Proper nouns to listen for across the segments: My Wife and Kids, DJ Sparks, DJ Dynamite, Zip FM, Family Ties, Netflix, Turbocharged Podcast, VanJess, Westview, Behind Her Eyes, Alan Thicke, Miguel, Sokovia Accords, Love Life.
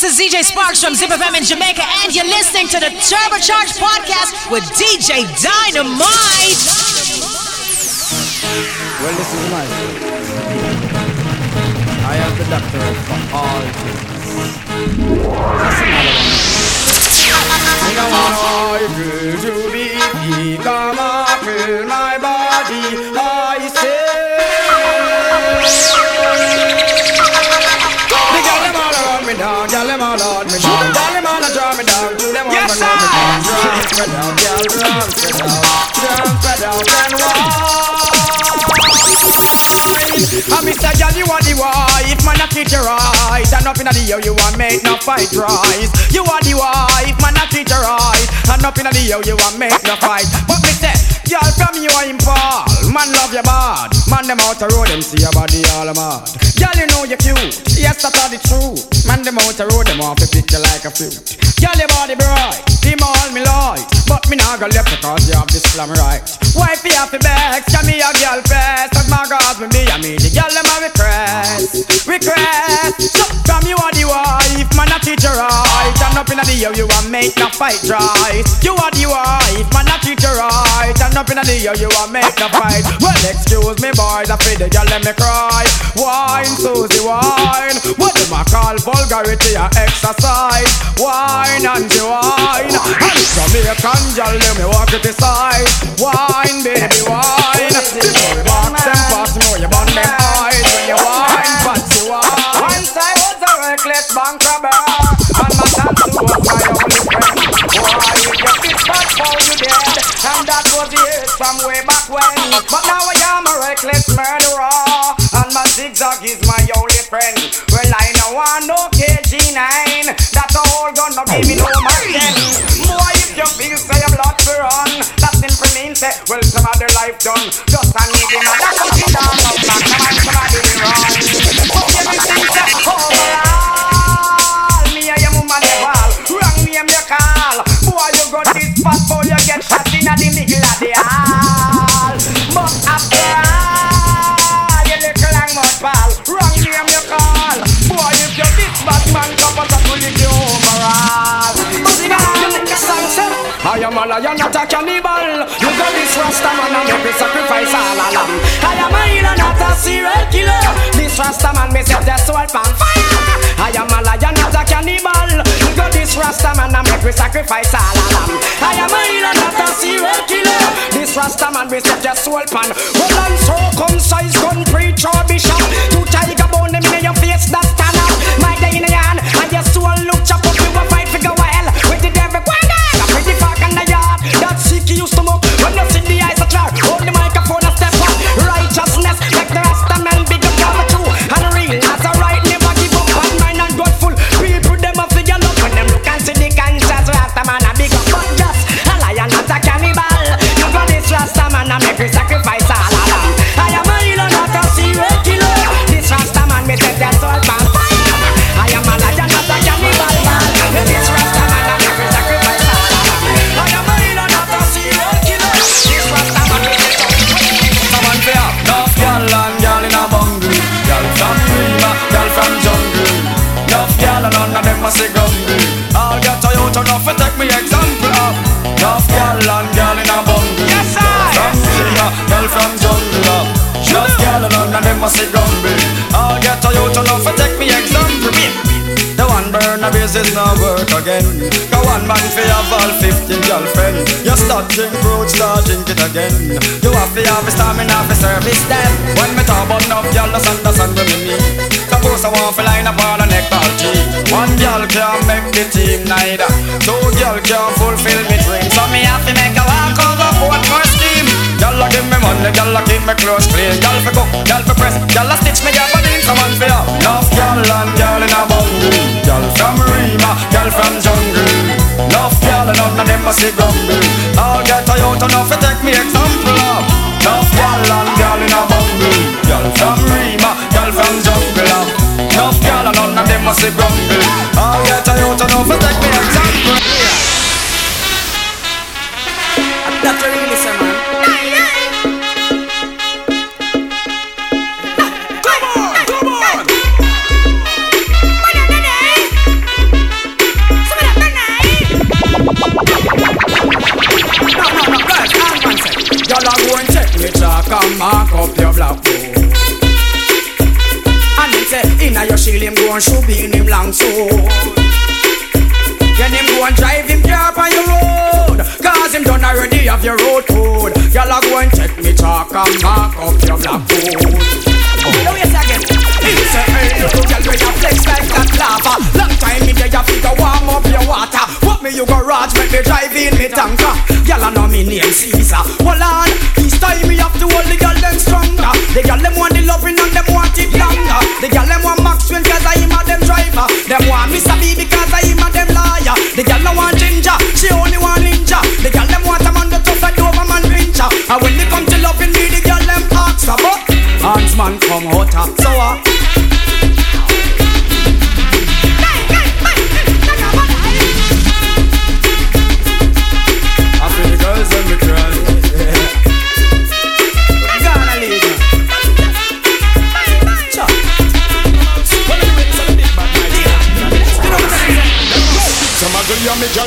This is DJ Sparks from Zip FM in Jamaica, and you're listening to the Turbocharged Podcast with DJ Dynamite. Well, this is mine. I am the doctor for all things. I want all girls to be come up in my body. I I'm Mr. Jan, you are the wife, man, I treat you right. And nothing of the year you want make no fight rise. You are the wife, man, I treat you right. And nothing of the year you want make no fight. But me say, y'all from you are impal. Man love your bad. Man them out the road, them see your body all mad. Y'all you know you're cute, yes that's all the truth. Man them out the road, them off the picture like a fruit. Y'all your body bright, them all me light. But me nah go left because you have this slam right. Wifey have the bags, can me a girl fast. As my girls with me, I mean the girl them a request. So from you are the wife, man a teacher right. And up in the year you a make no fight right. You are the wife, man a teacher right. And up in the year you a make no fight. Well, excuse me, boys, I feel the girl let me cry. Wine, Susie, wine. What do I call vulgarity or exercise? Wine and the wine. And Jamaican girl let me walk with the side. Wine, baby, wine. You know you box them fast, you know you burn them eyes. When you wine, but you wine. Once I was a reckless bank robber, and my tattoo was my only friend. Why, you get this back for you dead, and that was it from way back when. But now I am a reckless murderer, and my zigzag is my only friend. Well, I know I know KG9, that's all gonna give me no margin. Boy, if you feel say I'm lot to run, that simply means say, well, some of the life done. Just I need you now, that's what you done. Now, back to my son, I did it wrong. So everything said, overall, me and your mama level, wrong me and your call. Boy, you got this spot for you get shot in at the middle of the hall. But after all, you little and much pal. Wrong name you call. Boy, if you're this bad man, come on, that will leave you overall. But you gotta make a song, sir. I am a lion, not a cannibal. You got this Rasta man and every sacrifice all along. I am a healer, not a serial killer. This Rasta man may set their soul on fire. I am a lion, not a cannibal. You got this Rasta man and every sacrifice all along. I am a healer, not a serial killer. This Rasta man may set their soul pan. Well, I'm so concise, gun preacher, bishop. You tiger bone them in your face, that's stand up. My day in the hand, and your soul look chop up. You a fight figure well with the devil. A pretty fuck in the yard, that sick used to move. When you see the eyes of clear, hold the microphone and step up. Righteousness, like the rest of men, big up all the true and real. As a right, never give up, bad mind and grateful. People, them a figure up when them look and see the conscious. Rasta man a big up, but just a lion, not a cannibal. Rasta man, I make me sacrifice all along. I am a healer, not a serial killer. This Rasta man, me set their soul on fire. I am a lion, not a cannibal man. This Rasta man, I make me sacrifice all along. I am a healer, not a serial killer. This Rasta man, me set their soul on fire. Come on, fair, love girl and girl in a bungle. Girl from river, girl from jungle. Love girl and none of them a say grumble. I'll get a youth enough to take me example of. Love girl and girl in a bungle. Girl from jungle, just girl alone and them a say grumble. I'll get a youth enough to take me example. The one burn a base is not work again. Go one man fi have all 15 girlfriend. You start drink fruit, start drink it again. You have fi have a stamina fi service them. When me talk about enough girl, that's understand what me mean. Suppose I want fi line up all the neck ball tree. One girl can't make the team neither. Two girl can't fulfill me dreams. So me have to make a walk over for one more scheme. Y'all give me money, y'all keep me clothes clean. Y'all for cook, y'all for press, y'all stitch me, y'all for name. Come on, fill up. Love y'all and y'all in a bungle. Y'all from Rima, y'all from jungle. Love y'all and none of them a say grumble. I'll get a youth enough to take me example up. Love y'all and y'all in a bungle. Y'all from Rima, y'all from jungle up. Love y'all and none of them a say grumble. I'll get a youth enough to take me example. That's really summer. Come on, come on. man should be in him long so. Then him go and drive him car on your road, cause him done already have your road code. Y'all a go and check me talk and mark up your black code. Now yes again. He say hey little girl where you flex like that lava. Long time me there you figure warm up your water. What me you garage make me drive in me tanker. Y'all a know me name Caesar. Hold on, this time me have to hold the girl them stronger. The girl them want the loving and them want it longer. The girl them want Maxwell cause I am a them driver. Them want Mr. B because I am a them liar. The girl no want ginger, she only want ninja. The girl them want a man the tough and over man pincher. And when they come to loving me, the girl them ask about hands man come out up so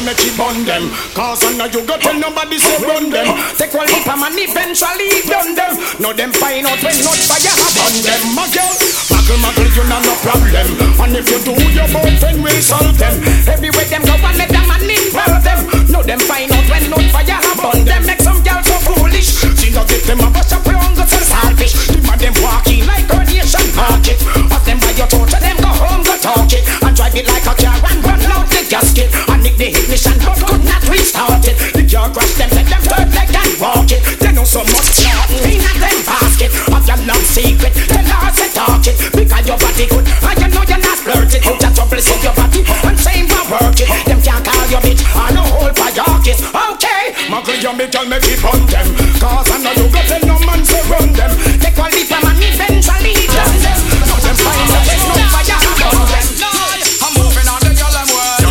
make you bond them, cause I know you got when nobody say run them. Take one up and eventually done them. Now them find out when not fire upon them. Muggle, muggle, you know no problem. And if you do, your boyfriend will solve them. Everywhere them go and let them and involve them. Now them find out when not fire upon them. Make some girls so foolish. She not give them a bunch of hunger and selfish. Demand them walking like carnation market. Ask them by your torture, them go home, go talk it. And drive it like a car and run out the gasket. The ignition but could not restart it. The car crashed them, let them turn leg and walk it. They know so much nothing in at them basket. Of your love secret, tell us to talk it. Because your body good, and you know you're not flirting. Out of trouble, see your body, and shame for work it. Them can't call your bitch, and no hold for your kiss. Okay, muggle your bitch, I'll make it on them. Cause I know you got them, no man to run them. Take all the time and eventually done them. Now them find out there's no fire on them. I'm moving on the girl I'm worth.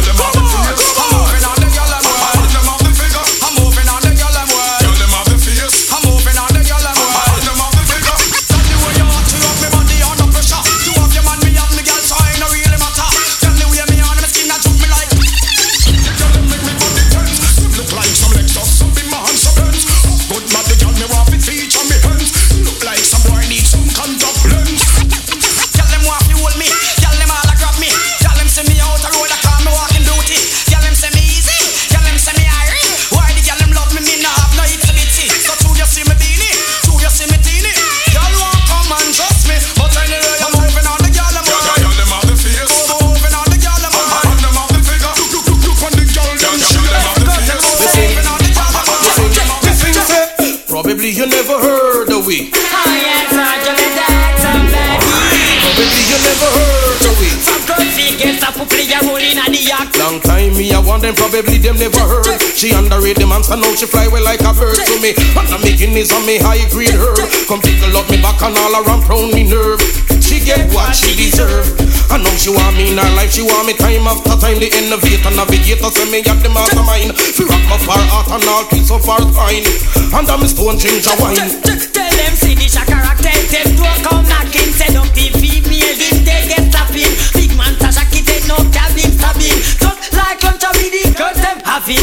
You never heard of we. Oh yeah, Roger, that's a bad week. Probably you never heard of we. From girls we get up, play a role in the act. Long time me, I want them, probably them never heard. She underrated man, so now she fly away like a bird to me. And I'm making this on me high grade herb. Come tickle up me back and all around prone me nerve. She get what she deserve. I know she want me in her life, she want me time after time. The innovator, navigator, send me at the mastermind. She rock my far out and all things so far fine. And I'm a stone ginger wine. Tell them see the shakara, tell them to come knocking. Say don't be female, if they get tapping. Big man tashaki, they no cabin stabbing. Don't like lunch or be the girls them having.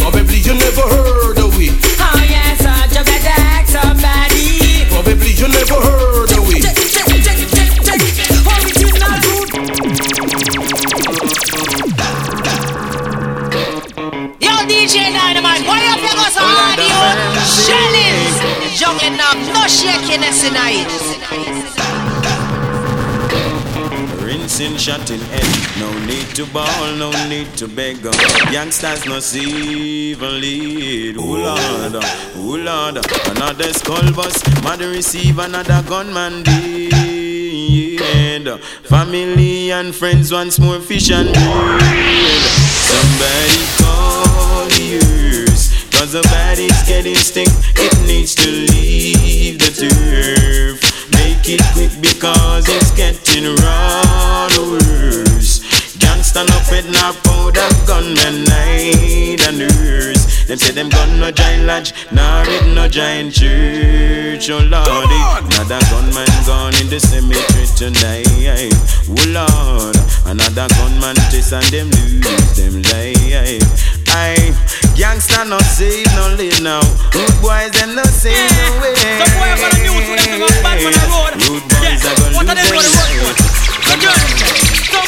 Probably you never heard of we. Oh yes, I just attack somebody. Probably you never heard of we. Original root. Yo DJ Dynamite, what up your guys on audio? Shellings, juggling up, no shakiness in it. Rinsing, shutting head, no need to bawl, no need to beg. Youngsters no see even lead. Ooh lord, another skull bus. Mother receive another gunman dead. Family and friends once more fish and bread. Somebody call you. Cause the body's getting stink, it needs to leave the turf. Make it quick because it's getting rather worse. Gangsta no fed nor powder, gunmen night and nurse. Them say them gun no giant lodge, nor it no giant church, oh lordy. Another gunman gone in the cemetery tonight, oh lord. Another gunman chase and them lose them life. Aye, gangsta no save no live now. Rude boys them no save no way. The boy I got a news for them to go back on the road. Rude boys I got a news for them to go back on the road.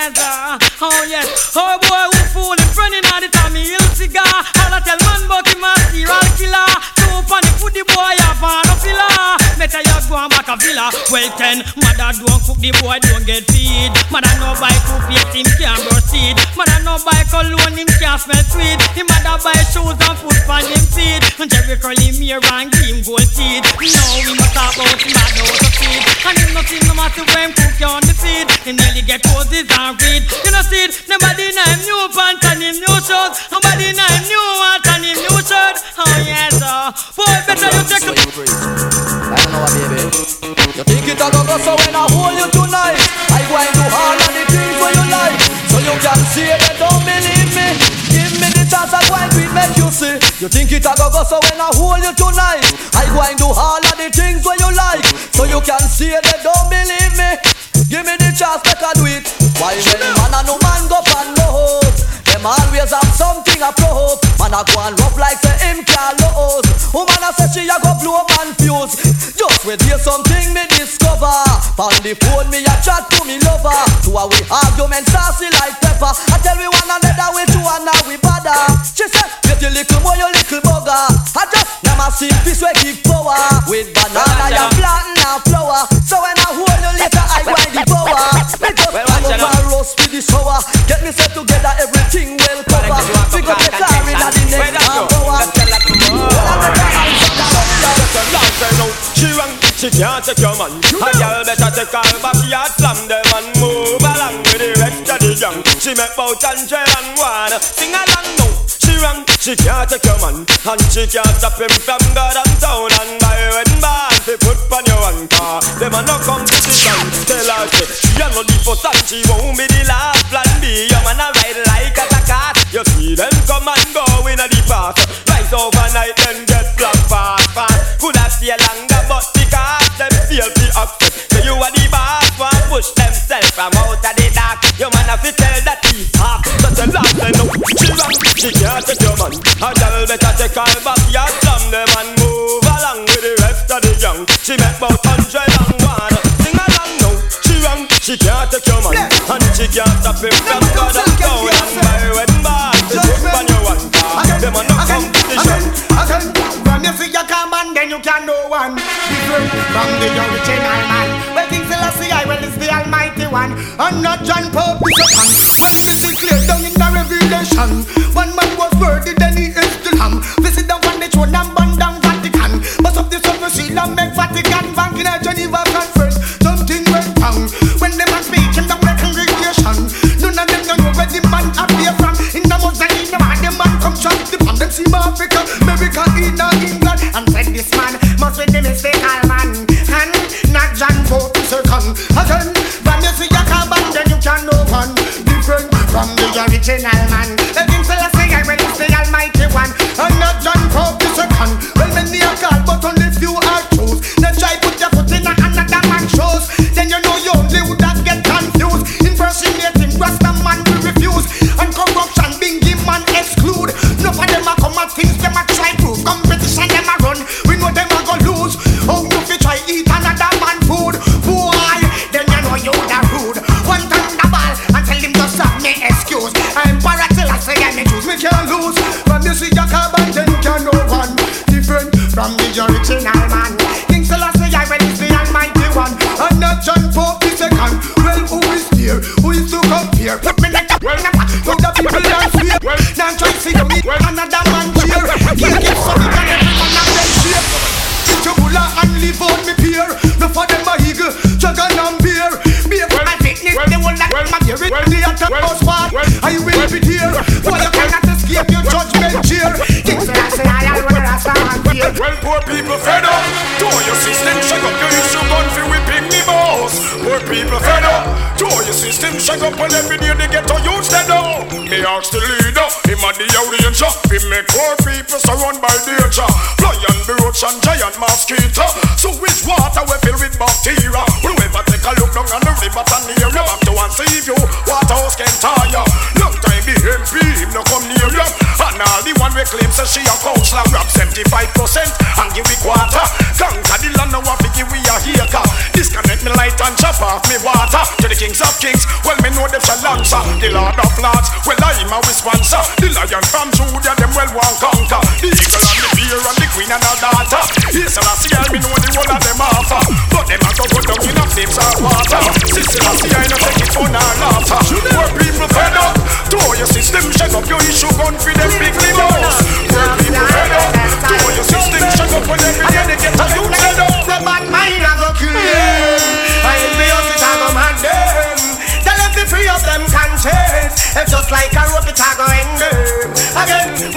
together. Oh yes, oh boy, who fooling friendin' all the time, he ill cigar. All I tell man about him a serial killer. Two pan the food, the boy have a no filler. Better you go and make a villa. Well then, mother don't cook, the boy don't get feed. Mother no buy cook, yet him can't proceed. Mother no buy cologne, him can't smell sweet. Him mother buy shoes and food for him feet. Jerry curl him here and give him gold teeth. Now we must talk about him and how to feed. And him no see no matter when cook you on the feed. Him nearly get poses and read. You know see it, nobody know him new pants and him new shoes. Nobody know him new hat and him new shirt. Oh yes sir, boy better you take a... I don't know what baby. You think it a go go so when I hold you tonight I go and do all of the things for you like. So you can see they don't believe me. Give me the chance I go and do it make you see. You think it a go go so when I hold you tonight I go and do all of the things for you like. So you can see they don't believe me. Give me the chance, make I do it. Why when man and no man go pan no hope. Them always have something I pro hope. Man a go and rough like say him can't lose. Woman a say she a go blow man fuse. Just wait till something me discover. On the phone me a chat to me lover. To a we argument saucy like pepper. I tell we one another we two and now we bother. She said, get you little boy you little bugger. I just never seen fish we give power. With banana you planting a flower. So when I hold you later I go the power. Me just come up and roast with the shower. Get me set together everything well cover. We go take care in the next half hour. She rang, she can't take your man. A girl better take her backyard, slam them and move along with the rest of the gang. She make bout and share and one sing along now. She rang, she can't take your man, and she can't stop him from God and town and by when band they put on your anchor. Them a no competition. Tell her she a no the first and she won't be the last. Plan B, your man a ride like a cat. You see them come and go in a the park. Rise overnight and get flat fast fast. Could have stayed longer but the cars them feel the access. So you are the boss, one push themself from out of the dark. Your man have to tell that he's half. So tell her they know she wrong. She can't take your man. A girl better take her back. You slam them and move along with the rest of the young. She make about 101. Sing along now. She wrong. She can't take your man, and she can't stop him from God and going and by when bad. I can when you see your come and then you can know one. Different from the original man. Well, King Selassie, I well is the Almighty One. I'm not John Pope, the second. When it is declared down in the Revelation, one man was worthy, then he is the Lamb. Visit the one that showed them band down Vatican. But of the summer she and make Vatican bank in a Geneva conference. Something went wrong when they must speak in the congregation. None of them know where the man appear from. In the Mozambique, the man comes from the pond and see Africa, America, England, and said this man must be the mystical man, and not John Pope the second. Again, when you see a carbon, then you can know one different from the original man. The King Selassie, I will say Almighty One, and not John Pope the second. Well, many are called, but only few are chose. Then try put your foot in another man's shoes, then you know you only would not get confused. Impersonating Rasta man will refuse, and corruption being given man exclude. No for them a come at things, them a try prove. Competition them a run, we know them a go lose. Oh, you fi try eat another man food, boy, then you know you da rude. One time the ball and tell him just have me excuse. I'm para till I say I me choose, me can't lose. From you see your carbon, then you can know one different from the original man. King Selassie, I will be the Almighty One, and not John Pope the second. Well, who is here? Who is to compare? Put me like a well, put the people down. Well, now try to see the meat, another man cheer. He'll get so big and everyone of them cheer. It's your bula and leave on me pier. No for them a eagle, dragon and beer. Beer and fitness, they will not come here. It's the attack most part, I will be here. Boy, you cannot escape your judgment cheer. Kings are saying, I'll run a stand here. Well, poor people fed up. Do your system shut up, you use your gun for whipping me balls. Poor people fed up. To your system shake up and every day they get to use the door. Me ask the leader, him and the audience. We make poor people surrounded by danger. Lion, roach and giant mosquito. So which water we fill with bacteria? Whoever take a look down on the river and near you have to and save you. Waterhouse can tire. Long time the MP, him no come near you. And all the one we claim so she a counselor. Grab 75% and give me quarter. Conquer the land now and give we a haircut. Disconnect me light and chop off me water. To the kings of kings, well me know them shall answer. The lord of lords, well I'm a sponsor. The lion from Judah, them well won't conquer. The eagle and the bear and the queen and her daughter. Yes, and I see I me know the whole of them offer. But them a go go down in a flames of water. Sister, I see I no take it for no laughter. Poor people fed up. Throw your system, shut up your issue, gun for them big limos. Poor people fed up. Throw your system, shut up for them big limos. They get a youth fed up. The bad mind a go kill them. I will be up it a go mad them. They left the three of them conscious. If just like a rope it a go end them. Again, I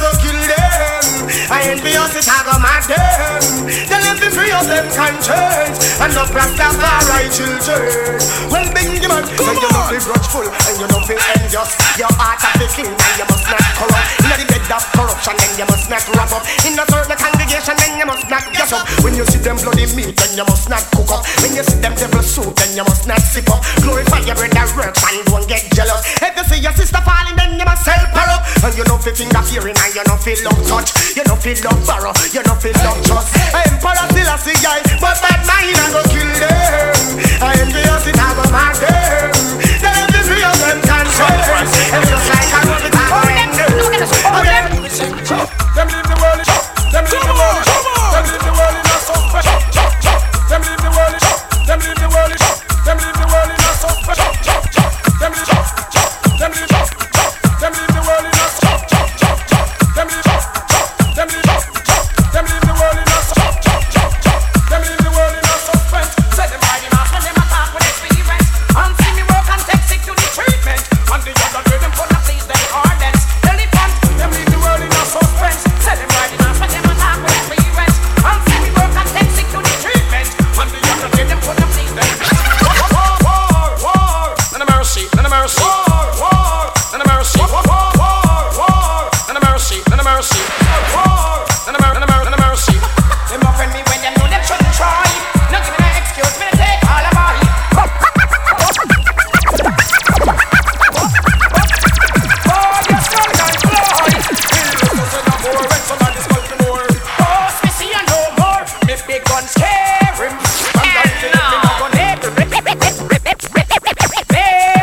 go kill them. I will be up it a go mad them. They left the three of them conscious. And the Rastafari children. Well, big man, say you not be grudgeful and you not be envious. Your heart of the king, then you must not corrupt. In the bed of corruption, then you must not wrap up. In the certain congregation, then you must not get up. When you see them bloody meat, then you must not cook up. When you see them devil soup, then you must not sip up. Glorify your brother works and don't get jealous. If you see your sister falling, then you must help her up. And you don't feel finger fearing and you don't feel love touch. You don't feel love borrow, you don't feel love trust. Emperor still a see guy, but bad mind I go kill them. I am the husband, I go mad them. They have the three of them conscious. And just like I love it, I go in them. Them leave the world in shock. Them leave the world in shock. Them leave the world in a sofa. Them leave the world in shock. Them leave the world in shock. Them leave the world in a sofa. Them leave shock. Them leave shock. Them leave the world in a sofa. Them leave shock. Them leave shock. Them leave the world in a sofa. Them leave the world in a sofa. Set them riding off and them attack with experience. And see me work and take sick to the treatment. And the other girl them put a please them orders. Tell it once. Them leave the world in a sofa. Set them riding off and them attack with experience. And see me work and take sick to the treatment. And the other girl them put a please them. War, war, none of mercy, none of mercy. War, war, none of mercy. War, war, none of mercy, none of mercy. War, none of mercy. Them offend me when them know them shouldn't try. No give me no excuse, me to take all of my heat. Oh, you're some nice boy. Illness is no more and somebody's got no more. Oh, me see you no more. Me big guns carry him. I'm not gonna let him go near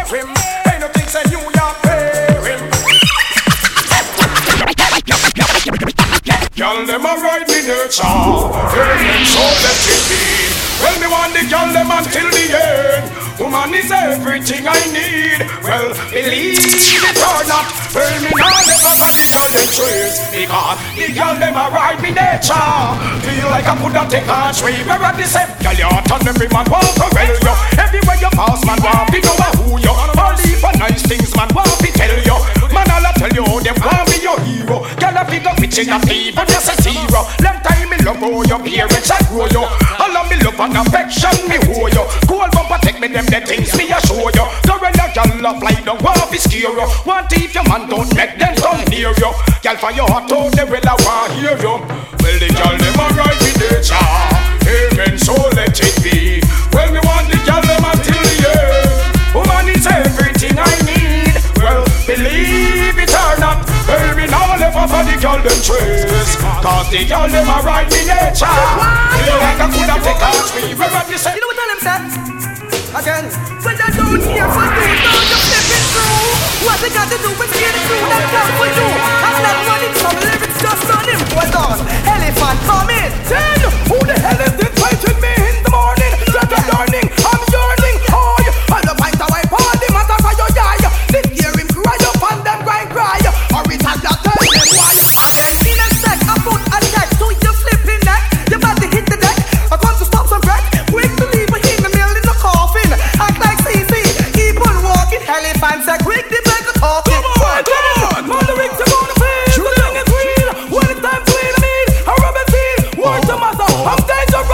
him. Ain't no things in New York bear him. Y'all them a ride me nature. Hear them so let it be. Well, me want the girl them until the end. Woman is everything I need. Well, believe it or not, well, me now never pass the girl them trails. Because the girl them a ride me nature. Feel like I coulda take a tree. Where are the same girl you turn every man want to well you. Everywhere you pass, man want to know who you. Only for nice things, man want to tell you. Man I'll tell you, them want be your hero. Girl a figure bitching a thief and just a zero. Long time me love all your parents and grow you. All of me love and affection me owe you. Cool bumper take me them the things me a show you. Gorilla girl love like the waffy scare you. What if your man don't make them come near you? Girl for your heart out they will a want hear you. Well the girl them a ride with nature. Amen so let it be. Well me want the girl them until the end. Woman is everything I need. Well believe it or not, well me now never for the girl them trace. Cause the girl them a ride with nature. You know what I'm saying? Again, when I don't hear something, don't just slip it through. What I got to do is get it through. That's not for you. I'm not running from lyrics, just on him. Hold on, elephant from it. Then who the hell is this fighting me in the morning? Dread of learning, I'm yearning. Oh, all the pints away, all the matter for your guy. This hear him cry up and them cry, cry. Or it has not turned them why. Again, in a sec, I put a neck to your flipping neck. Your body hit the deck. I want to stop some breath. Quick to leave her in the middle in the coffin. Act like CC. Keep on walking. Elephants are quick to break a coffin. Come on, come on. All the rigs are gonna feel. The thing is real. When it's time to leave, I mean, I rub a seal. Words are matter. I'm dangerous.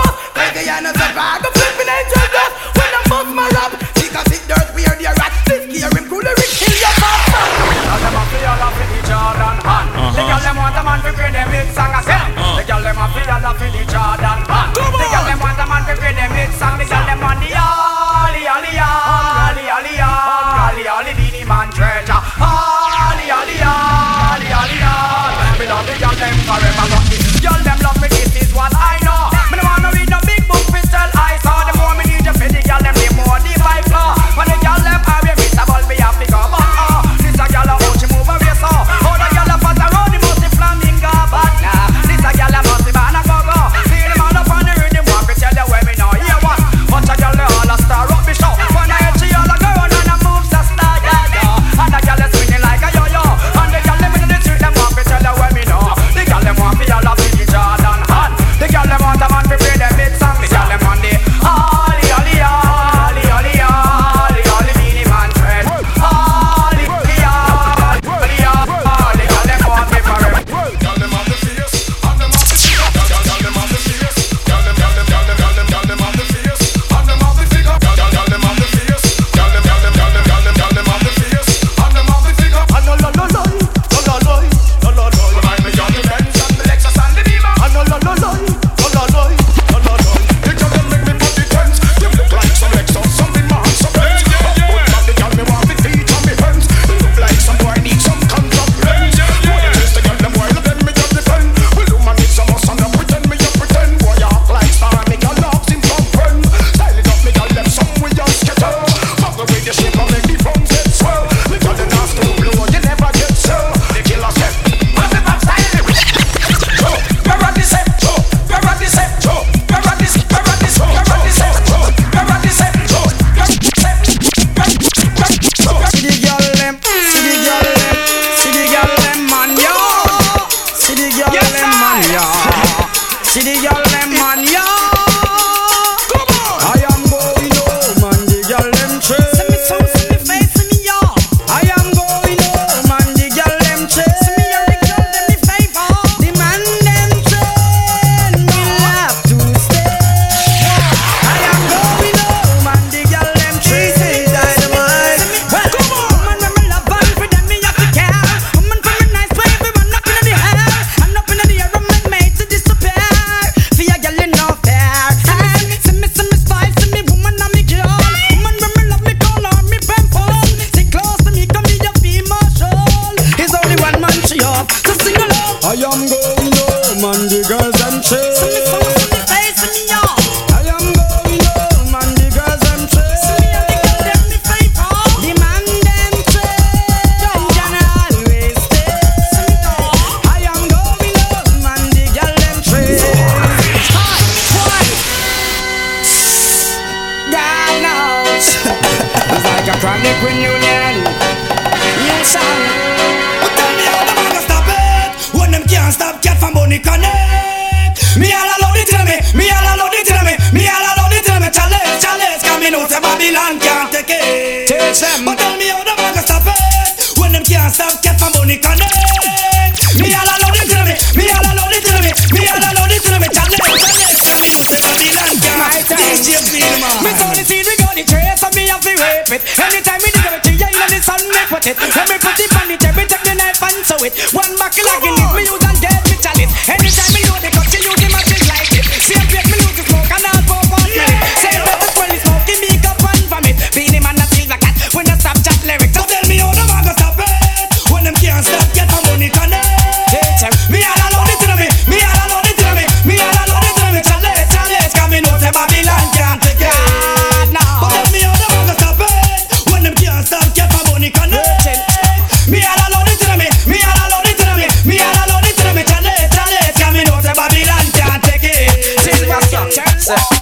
Nippin' Union. Yes, sir. But tell me how the man can stop it when them can't stop cat from money connect. Me all alone it tell me, me all alone it tell me, me all alone it tell me. Challenge, challenge, coming out of Babylon can't take it. Teach them. But tell me how the man can stop it when them can't stop cat from money connect. Me all alone it tell me, me all alone it tell me, me all alone it tell me. Challenge, challenge, coming out of Babylon can't take it. Me turn the scene, we got the trace, and me have the rape it. Anytime we dig it, you know the sun me put it. When me put it on the table, take the knife and sew it. One back like it, me use and dead me chalice. Anytime me load the cut, you use the machine like it. See a break, me lose the smoke and all for one minute. Say better smell the smoke, give me cup and vomit. Being a man that steals a cat, when I stop chat lyrics. So tell me how the man can stop it when them can't stop get my money connect. Me all alone it to me, me all alone it to me, me all alone it to me. Chalice, chalice, coming out of Babylon can't take it.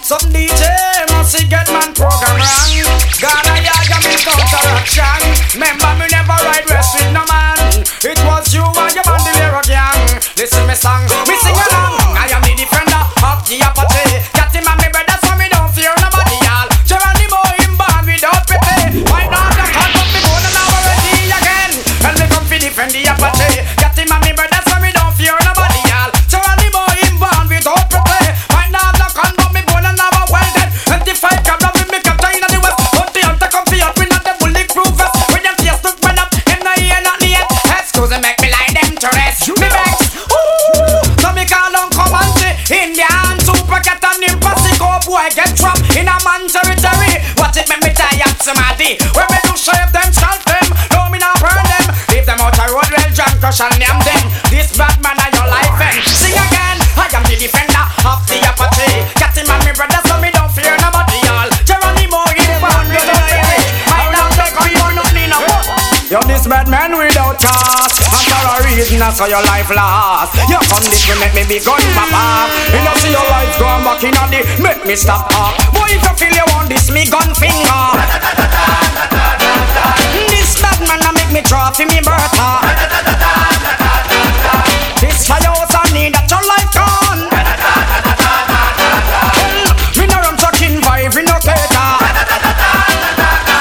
Some DJ must get man program wrong. God, I am in counteraction. Remember, me never ride rest with no man. It was you and your band were again. Listen me song, me sing along. I am the defender of the apathy. Cat him and me brother, so me don't fear nobody, y'all. Geronimo him born without pity. Why not the cut up me bone and now we're ready again? And me come to defend the apathy. Cat him and me brother, so me don't fear nobody, y'all. Geronimo him born without pity. I get trapped in a man territory. What it make me tired somebody? When me do shave them, scalp them, no me not burn them. Leave them out a road, well jam, crush and name them. This bad man of your life and sing again. I am the defender of the apathy. Cat him and me brother, so me don't fear nobody y'all. Geronimo in one with the lady. I now take on you, no need no more. You're this bad man without trust. And for a reason that's how your life lasts. You come this way, make me be gun papa. You know see your life go and back in on the. Make me stop up. Boy, if you feel you want this, me gun finger. This bad man a make me draw for me birtha. This fire also need that your life gone. Well, we no rum sucking vibe, we no cater.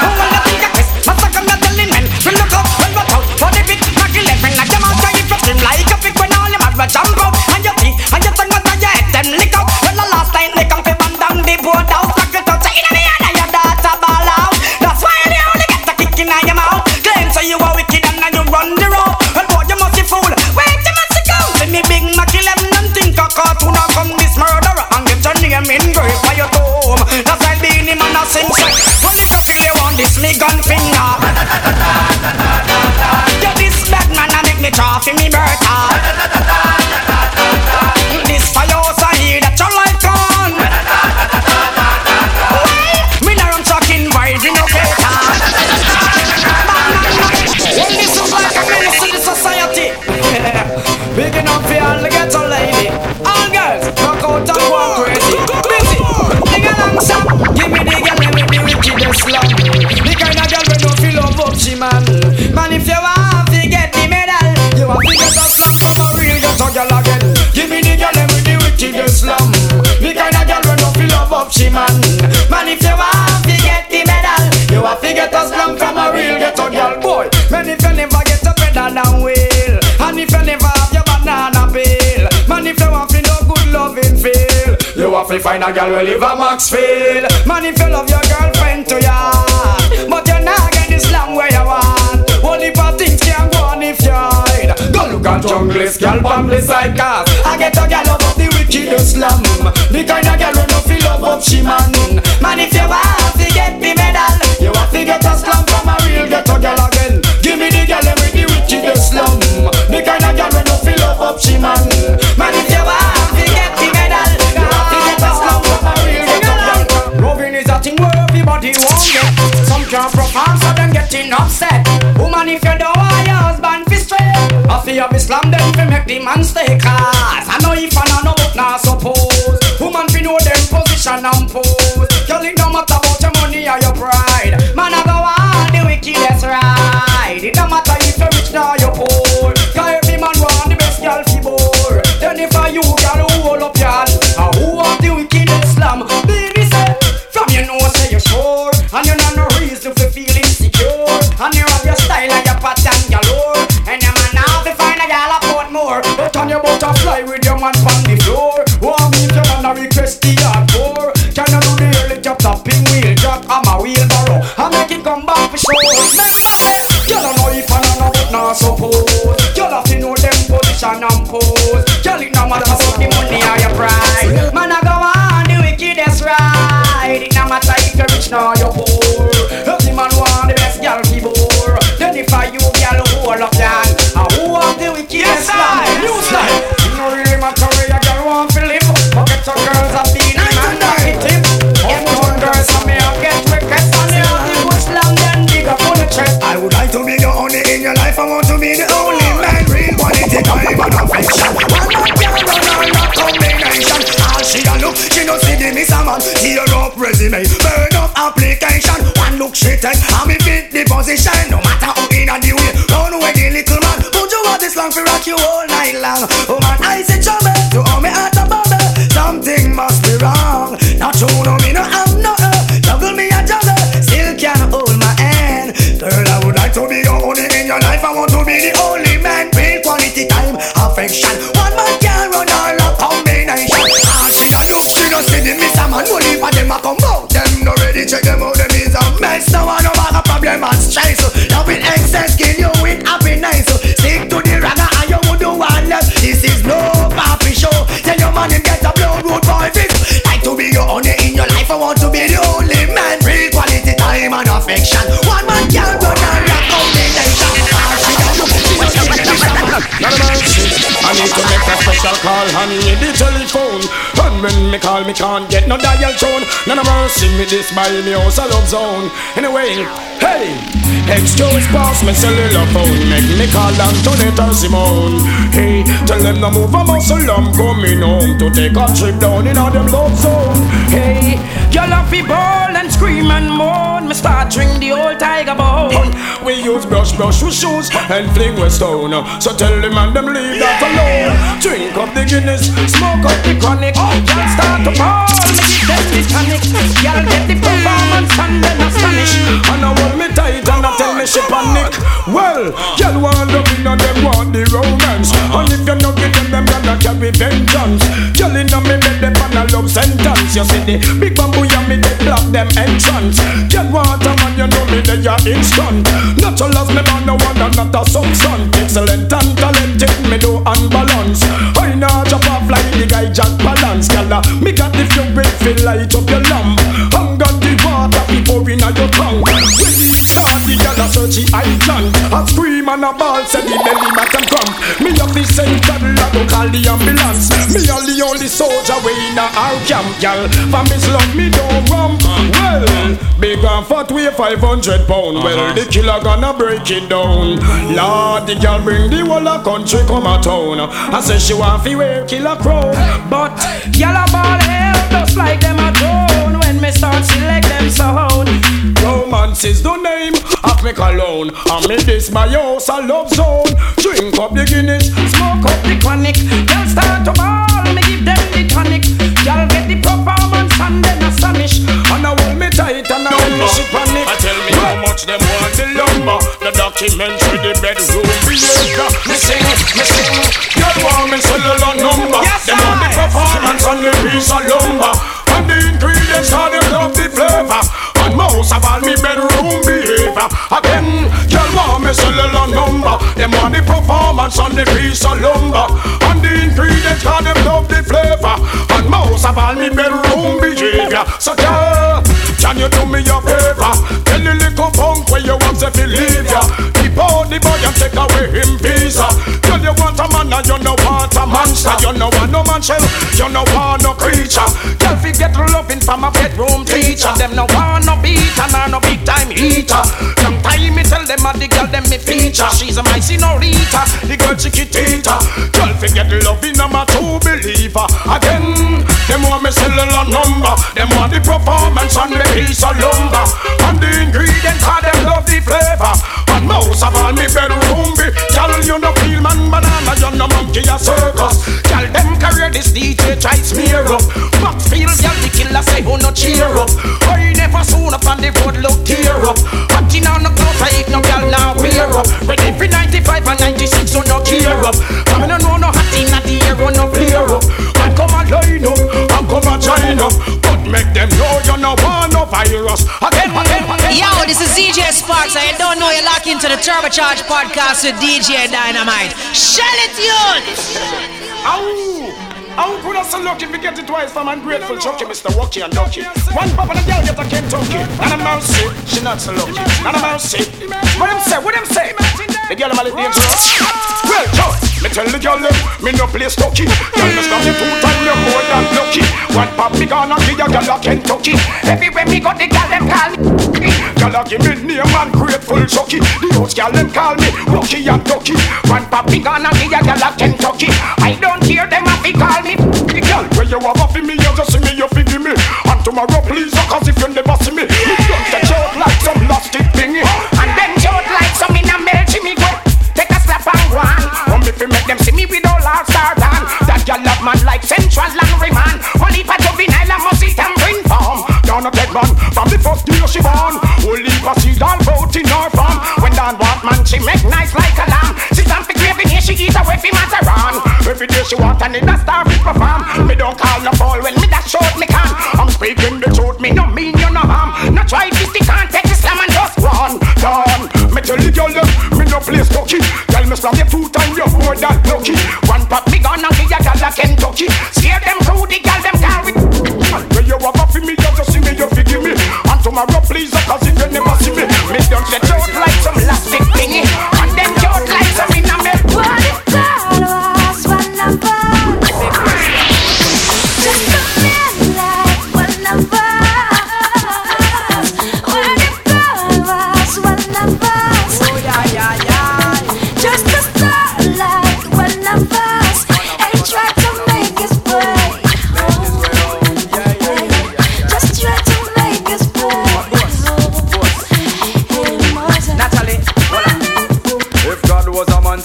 Who will you think of this? Master come you're telling men. Swim the club, well watch out. For the bit, like 11. Like them out there, if you swim like a pig when all your mad will jump out. And your teeth, and your tongue, what are you at them lick out? Well, the last time they come to the board out, like you touch in the hand and your daughter ball out. That's why you only get a kick in your mouth. Claim so you are wicked and now you run the road. Well, boy, you must be fool. Wait, you must go. See me big Mackie left nothing to cartoon or come this murderer and get your name in grave by your tomb. That's why being him and a sin check. Well, if you feel you want this, me gun finger. You're this bad man and make me trough in me birtha. This fire also here that your life gone. Biggin' up for all the ghetto lady. All girls, knock out and go crazy. Busy, sing along song. Give me the girl with the wickedest love. The kind of girl we don't feel love up she man. Man, if you want to get the medal, you have to get a slum from a real ghetto girl again. Give me the girl with the wickedest love. The kind of girl we don't feel love up she man. Man, if you want to get the medal, you have to get a slum from a real ghetto girl boy. Man, if you never get a better than will, and if you never have your banana peel, man, if you want to no good loving feel, you have to find a girl who live a Maxfield. Man, if you love your girlfriend to ya, but you're not getting this long where you want. Only for things can go on if you hide. Go look at junglist, girl from the side cast. I get a girl up the wickedest slum. The kind of girl who no feel love up she man. Man, if you want to get the medal, you have to get a slum from a real ghetto girl again. Give me the girl with the wickedest slum. The kind of girl we don't feel love up she man. Man, if you want to get the medal, you have to get a slum from a real ghetto girl. Loving is a thing where everybody won't get. Some can't profound so them getting upset. Woman, if you don't want your husband to straight, I fear be slam them to make the man stay. Cause I know if I know but not suppose. Woman fi know them position and pose. Girl, it don't matter about your money or your pride. Man, I go on the way. And you have your style and your pattern galore. And your man now to find a gal about more. But on your butterfly with your man on the floor. One if you wanna request the hardcore. Can I do the early job tapping wheel drop? I'm a wheelbarrow, I make it come back for sure. You don't know if I don't know what not suppose. You don't have to know them position and pose. You don't know matter about the money or your pride. Man I go on the wickedest ride. It don't matter if you're rich now you're poor. Every man want the best girl be bore. Then if I you girl whole of that, I who have the wickedest ride. New style. You know really matter where your girl want to live. Forget your girls have been in man that hit him. All one girls have me up get wicked. And they have the bush land and dig up on the chest. I would like to be the only in your life. I want to be the only. She a look, she no see the miss a man. Tear up resume, burn up application. One look she take, and me fit the position. No matter who in a the way, run away the little man. Don't you want this long for rock you all night long? Oh man, I see trouble, you owe me at the bubble. Something must be wrong. Not true, no me no have no double me a juggle, still can't hold my hand. Girl, I would like to be your only in your life. I want to be the only man. Real quality time, affection. One man can't run all up on me nation. See the miss a man, no leave a dem a come out. Them no ready, check them out, them is a mess. Now I know about a problem and stress. Love in excess, kill you with happiness. Stick to the ragga and you would do one less. This is no papi show. Tell your man him get a blow root boy fix. Like to be your only in your life, I want to be the only man. Real quality time and affection. One man can't run and rock out the nation. I need to make a special call, honey, the telephone. And when me call, me can't get no dial tone. None of us see me this by me house, I love zone. Anyway, hey, excuse pass me cellular phone. Make me call Antonetta Simone. Hey, tell them to move a muscle, I'm coming home. To take a trip down in all them love zone. Hey, y'all have to ball and scream and moan. Me start drink the old tiger bone. We use brush with shoes and fling with stone. So tell them and them leave that alone. Drink up the Guinness, smoke up the chronic. Y'all start to fall, make it deathly panic. Y'all get the performance and then astonish. And I hold me tight and I tell me she panic. Well, y'all want loving and them want the romance. And if you not give them gonna carry vengeance. Y'all in on me bed, them on a love sentence. You see the big bamboo and me, they block them entrance. Y'all want a man, you know me, they are instant. Not to love me man, no one another substance. Excellent and talented, me do unbalance. I know drop off like the guy Jack Balance. Gala, me got the fury, feel light up your lamp. I'm got the water, people in your tongue. When you start the gala, search the island. I scream and a ball, said the belly button come. Me up the same saddle, I don't call the ambulance. Me all the only soldier way in our camp, y'all. Families love me, don't rum. Well, big and fat weigh 500 pounds. Well, the killer gonna break it down. Lord, the girl bring the whole of country come a town. I say she want fi wear killer crow, but y'all a ball hell, just like them a drone. When me start select them sound. Romance is the name of me cologne. I'm in this my house a love zone. Drink up the Guinness, smoke up the chronic. Y'all start to ball, me give them the tonic. Y'all get the performance and then astonish. And I hold me tight and I will shit panic. I tell me how much them want the lumber. The documentary, the bedroom creator. Me sing y'all want me cellular number. Yes, them want the performance and the piece of lumber. And the ingredients are them love the flavor. And most of all me bedroom behavior. Again, y'all want me cellular number. Them want the performance and the piece of lumber. And the ingredients are them love the flavor. And most of all me bedroom behavior. So girl, can you do me a favor? Tell the little punk where you want to leave ya. Keep out the boy and take away him visa. Tell you want a man and you no want a monster. You no want no man shell, you no want no creature. Tell fi get loving from a bedroom teacher. Them no want no beat and I no big time eater. Sometime me tell them a the girl them me feature. She's a my senorita, the girl chiquitita. Tell fi get loving I'm a true believer. Again, them want me cellular number. Them want the performance and the piece of lumber. And the ingredients are them love the flavor. And most of all me bedroom be. Tell you no feel man banana, you no monkey a circus. Tell them career this DJ try smear up. But feel y'all the killer say who no cheer up. I never soon up on the road look tear up. But you know no clothes I eat no girl. Sparks, and you don't know you're locked into the Turbocharged Podcast with DJ Dynamite. Shell it, you! How could I so lucky if we get it twice? I'm ungrateful, chucky, Mr. Walkie and Lucky. One pop and a girl get a Kentucky. And a mouse, she not so lucky. And a mouse, what them say? The girl I'm a little dangerous. Well, George, me tell the girl them, me no play stocky. Don't just stop me two times, you're more than lucky. One pop, me gonna give a girl a Kentucky. Everywhere me got the girl them call me. Girl a give me name and grateful chucky. The house girl them call me Rocky and Ducky. One pop, me gonna give a girl a Kentucky. I don't care them have to call me. Girl, where you have for me, you just see me, you figure me. And tomorrow, please, cause if you never see me, you don't get out like some plastic thingy. And then out like some in a melt, Jimmy, go take a slap and run. Come if you make them see me, we don't all start on. That your love man like Central Landry man. Only part of in Island must eat and bring form. Down a dead man, from the first day she born. Only pass she's all about in her form. When down want man, she make nice like a lamb. She's on the grave in here, she eats away from matter on. Every day she want and in a star we perform. Me don't call no fall when me that short me can. I'm speaking the truth, me no mean you no harm. No try this, they can't take the slam and just run. Done. Me tell the girl them, me no play stocky. Girl me slam your foot and your board and lucky. One pop me gone and give your girl a Kentucky. Save them through the girl them carry. When you have up for me, you just see me, you forgive me. And tomorrow please, cause if you never see me, me don't get out like some elastic thingy. And then out like some in a milk. What if girl was one of us? Just a man like one of us.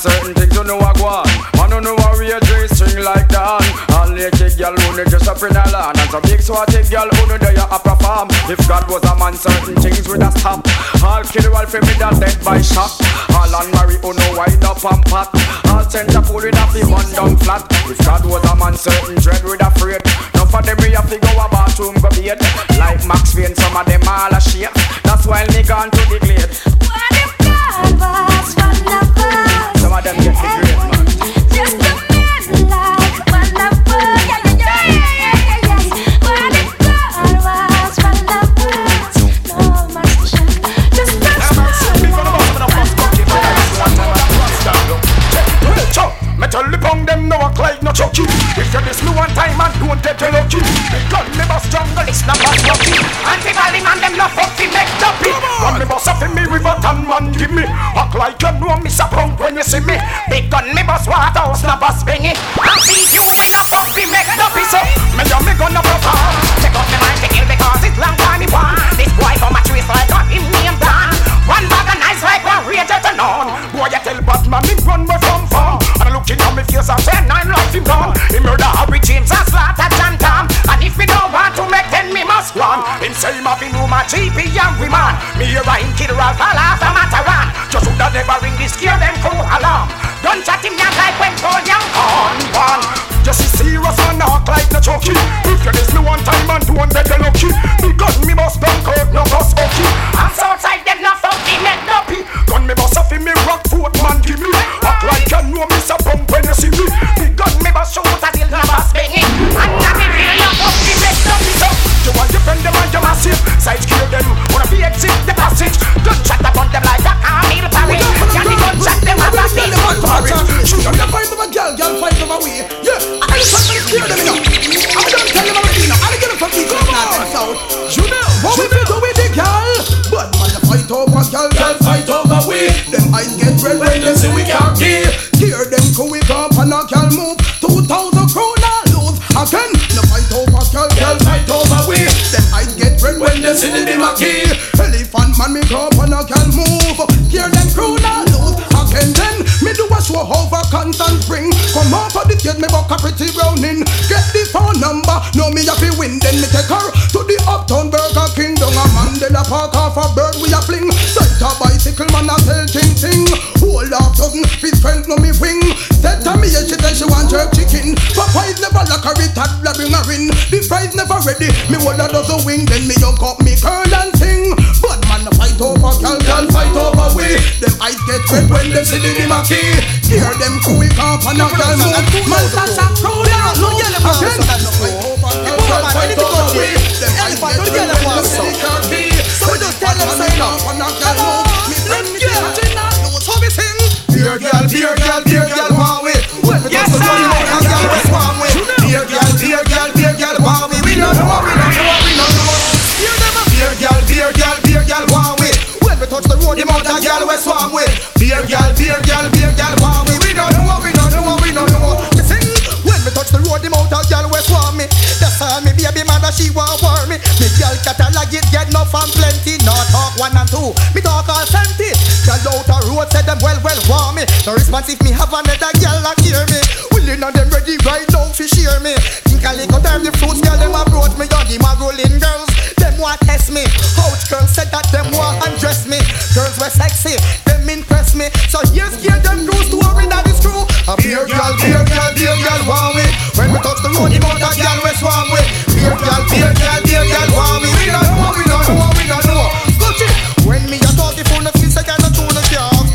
Certain things you know I go on. Man don't know how we a J-string like that. And naked girl who need just a print a land. And some big swatty girl who know they are a perform. If God was a man, certain things would a stop. All kill all for me that dead by shock. All on Mary who know wind up and pat. All center food with a fi one down flat. If God was a man, certain dread would a freight. Now for them we have to go a bathroom go beat. Like Max Vane, some of them all a shit. That's why me gone to the glade. What if God was one of us? Them get the grade, man. Just a man like one of us. Yeah. What if God was one of us? No master, just a man. Me tell the pong them no act like no chucky. If you miss me one time and don't get the lucky, the gun never strangle, it's not much lucky. Anti valley man them love up to make the beat. One me boss up in me river and man give me. Act like you know me so punk when you see me. Big gun me boss water house na boss bingy. I see you them love up to make the beat. So me and me gonna pop on. Check out me mind to kill because it's long time he want. This boy for my trees like got him name down. One bag of nice like one ranger to none. Boy you tell Batman me run me from far. Looking on me face and saying I'm lost him down. He murder Harry James and slaughter John Tom. And if we don't want to make ten, me must run. Him say him have been no my GP young women. Me hear him kill Ralph all off a Mataran. Just who that never ring this scare them crew alarm. Don't chat him young like when Paul Young on one. Just see serious and knock like the chucky. If you this me one time and don't get the lucky. Because me must dunk out no must okay. I'm so tight them not fuck me make no pee. Gun me must have him me rock foot man give me. Act like you know me so when you see me, the gun me bust shoot until the boss bang it. And now me feel no fuck, me make no piece up. You want to defend them and you massive, sides kill them, wanna be exit the passage. Gunshot upon them like a Carmel parade. Can the gunshot them up and beat them for it. Shoot them, fight over girl, girl fight over way. Yeah, I just want to kill them now. I don't tell them about it now, I get them from the government out. You know what we do with the girl? But man, you fight over girl, girl fight over way. Them eyes get red when they see we can't kill. Hear them quick up and a girl move 2,000 kroner lose again. No fight over girl, girl fight over we. Them eyes get red when they see me my key. Elephant man me go up and a girl move. Hear them kroner lose again. Then me do a show over constant spring. Come off of the kid me buck a pretty browning. Get the phone number, no me happy win. Then me take her to the uptown Burger King. Down a Mandela Park off a bird we a fling. Set a bicycle man a tell ting ting. Whole half dozen feet strength no me wing. Said to me yeah, she said she want her chicken. But fries never like a retard, like bring her in. The fries never ready, me whole a dozen wing. Then me yoke up me curl and sing. But man fight over girl, girl said when them see the Dimaki, hear them quick up and knock down and no response if me have another girl that hear me. Willing on them ready right now to share me. Think I got time the fruits girl them approach me. Young them a rolling girls, them want test me. Out girls said that them want undress me. Girls were sexy, them impress me. So here's gear them rules to worry that is true. A beer girl want me. When we touch the road, the motor girl we swarm with. Beer girl want me. We don't know, we don't know, we don't know. Gucci. When me a talk the phone, the feel second and tune the car. Well done.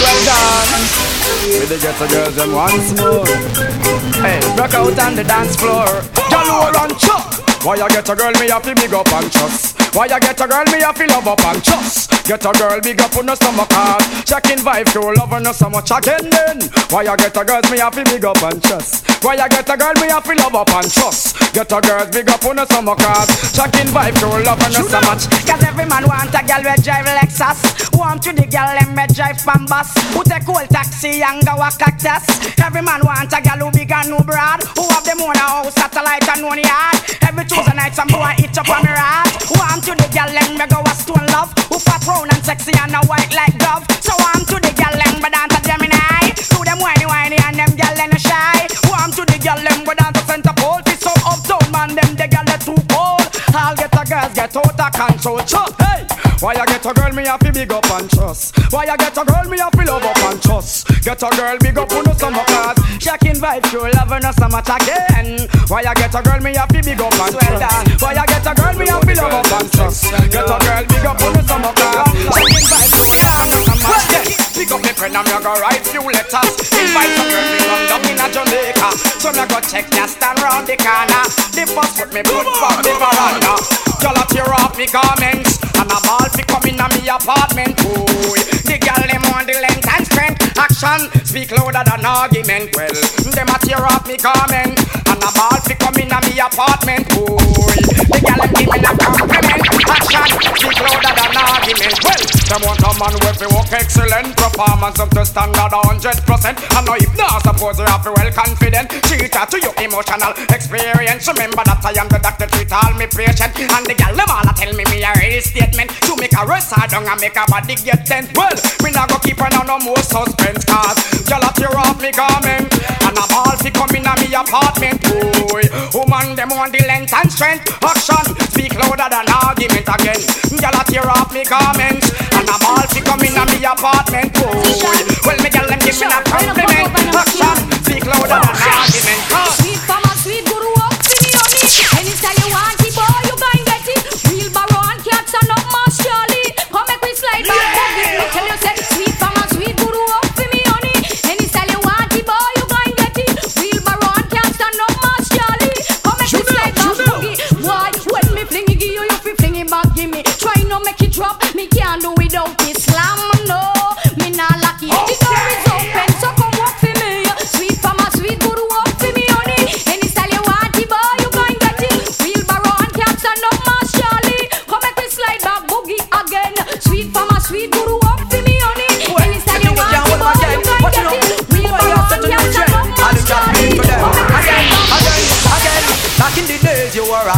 Well done. With the ghetto girls and once more. Hey, rock out on the dance floor. Galore and chuck. Why you get a girl me have to big up and trust? Why you get a girl me have to love up and trust? Get a girl big up on no stomach hard. Checking vibe to love on no stomach checking then. Why you get a girl me have to big up and trust? Why you get a girl me have to love up and trust? Get a girl big up on no stomach hard. Checking vibe to love on no stomach. Cause every man want a girl we drive Lexus. Want to the girl them we drive Pambas. Who take old taxi and go a cactus. Every man want a girl who big and who broad. Who have them own a house, satellite and one yard. Every Tuesday night some boy eat up on the rat. Warm to the gal and me go a stone love. Who fat round and sexy and a white like dove. So warm to the gal and me down to Gemini. To them whiny whiny and them gal and shy. Warm to the gal and me down to center pole. It's so uptown man them the gal are too cold. I'll get a girls get out of control. Chuck, hey! Why you get a girl me have to big up and trust? Why you get a girl me have to love up and trust? Get a girl big up on no summer class. Shaking vibe to love on no summer again. Why you get a girl me have to big up and trust? Why you get a girl me have to love up and trust? Get a girl big up on no summer class. Shaking vibe to summer. Yes, big up me friend and me go write few letters. Invite some girl me round up in a Jamaica. So me go check ya stand round the corner. The first put me blood from the veranda. Y'all a tear off me garments. And a ball fi come in a me apartment. Boy, the girl them on the length and strength. position. Speak louder than argument. Well, them a tear off me garment and a ball fi come in a me apartment. Boy, the gal them give me a compliment. Action, speak louder than argument. Well, them want a man with the work excellent, performance up to standard 100%. And now if not, suppose you have to well confident. Cheater to your emotional experience. Remember that I am the doctor, treat all me patient. And the gal them all a tell me me a real statement. To make a rest I don't make a body get tense. Well, me not go keep on no more suspense. Cause y'all a tear off me garment and a ball fi come in a me apartment. Boy, woman them want the length and strength. Action, speak louder than argument again. Y'all a tear off me garment and a ball fi come in a me apartment. Boy, well me y'all them give me a compliment. Action, speak louder than argument. Sweet farmer, sweet guru, up to me on it. Anytime you want it, boy, you go and get it. Wheelbarrow and cats are not much surely. Come make we slide back, yeah. Tell you say sweet farmer, sweet guru, up to me on it. Any style you want it, boy, you go and get it. Wheelbarrow and cats are not much surely. Come make we slide back, why? When me fling it, give you, you fi fling it back, give me. Try no make it drop, me can't do without it. Slam, no, me not lucky. The door is open, so come walk for me. Sweet farmer, sweet guru, up to me on it. Any style you want it, boy, you go and get it. Wheelbarrow and cats are not much surely. Come make we slide back, boogie again. Sweet farmer, sweet guru.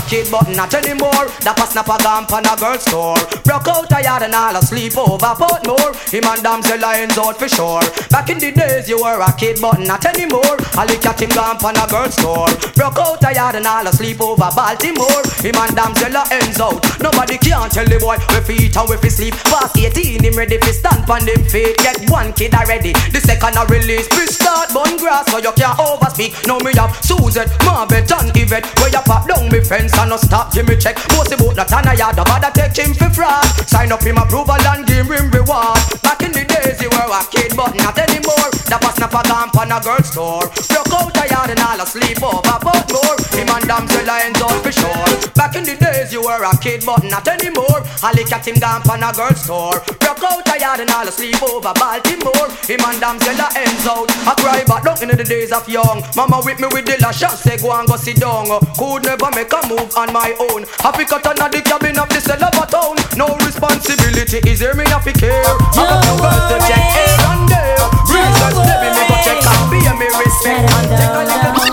Kid, but not anymore. That pass snap a gun pan a girl's store. Broke out tired and all a sleep over Portmore. Him and damsel lions out for sure. Back in the days you were a kid, but not anymore. All you catch him gun pan a girl's store. Broke out tired and all a sleep over Baltimore. Him and damsel lions out. Nobody can tell the boy we feet and we fi sleep. Past 18 him ready fi stand pan him feet. Get one kid already. The second a release fi start bun grass, so you can't overspeak. Now me have Suzette, Marvet and Yvette. Where you pop down me friends and no stop Jimmy check. Bossy boat not an a yard, the bother take him for fraud. Sign up him approval and give him reward. Back in the days you were a kid, but not anymore. That was snap a gun on a girl's store. Broke out a yard and all a sleep over but more. Him and damsel lions out for sure. Back in the days you were a kid, but not anymore. Holly cat him down on a girl's store. Broke out a yard and all a sleep over Baltimore. Him and damsel lions out. I cry back down into the days of young. Mama whip me with the lash and say go and go sit down. Could never make a move on my own. Happy cut on the cabin of the cell of a town. No responsibility is here, me not fi care. I got no girls to check in and there. Reasons never me go check and be a me respect and take a little bit.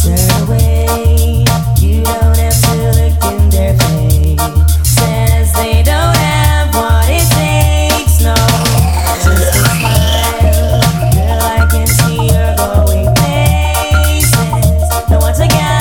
Turn away, you don't have to look in their face. Says they don't have what it takes, no. Just a smile, girl, I can see you're going places. No one's a guy.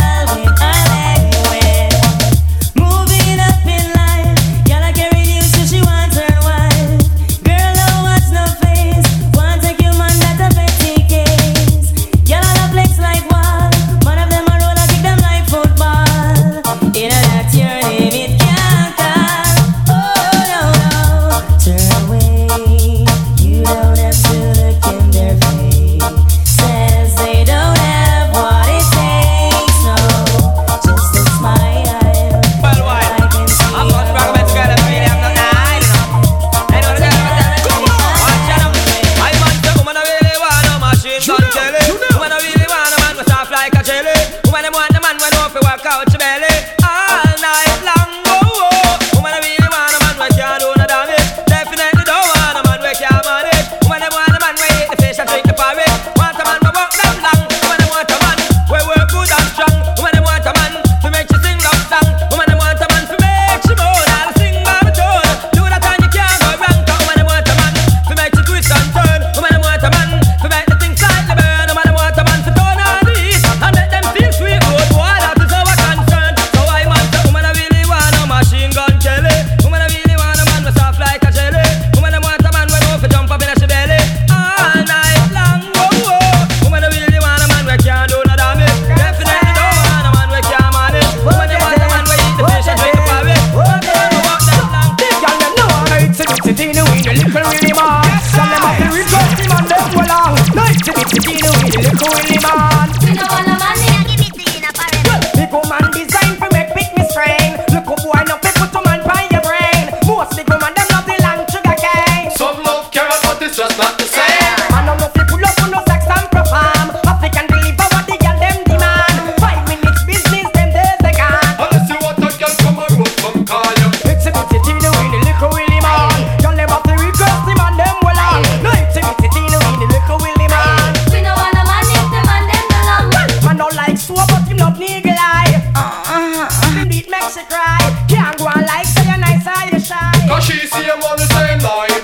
it's just not the same. Man, I know fi pull up on no sax and perform. African deliver what the girl them demand. 5 minutes business, them days they gone. Unless you want a girl, come and roll, come call you. It's a bit in the way the little Willie man. Y'all never have to request the man, them well on. No, it's a bit in the way the little Willie man. We no want a man if the man them no long. Man no like so, but him not niggle eye. It makes you cry. Can't go on like say so you're nice or you're shy. Cause she see him on the same line. Well,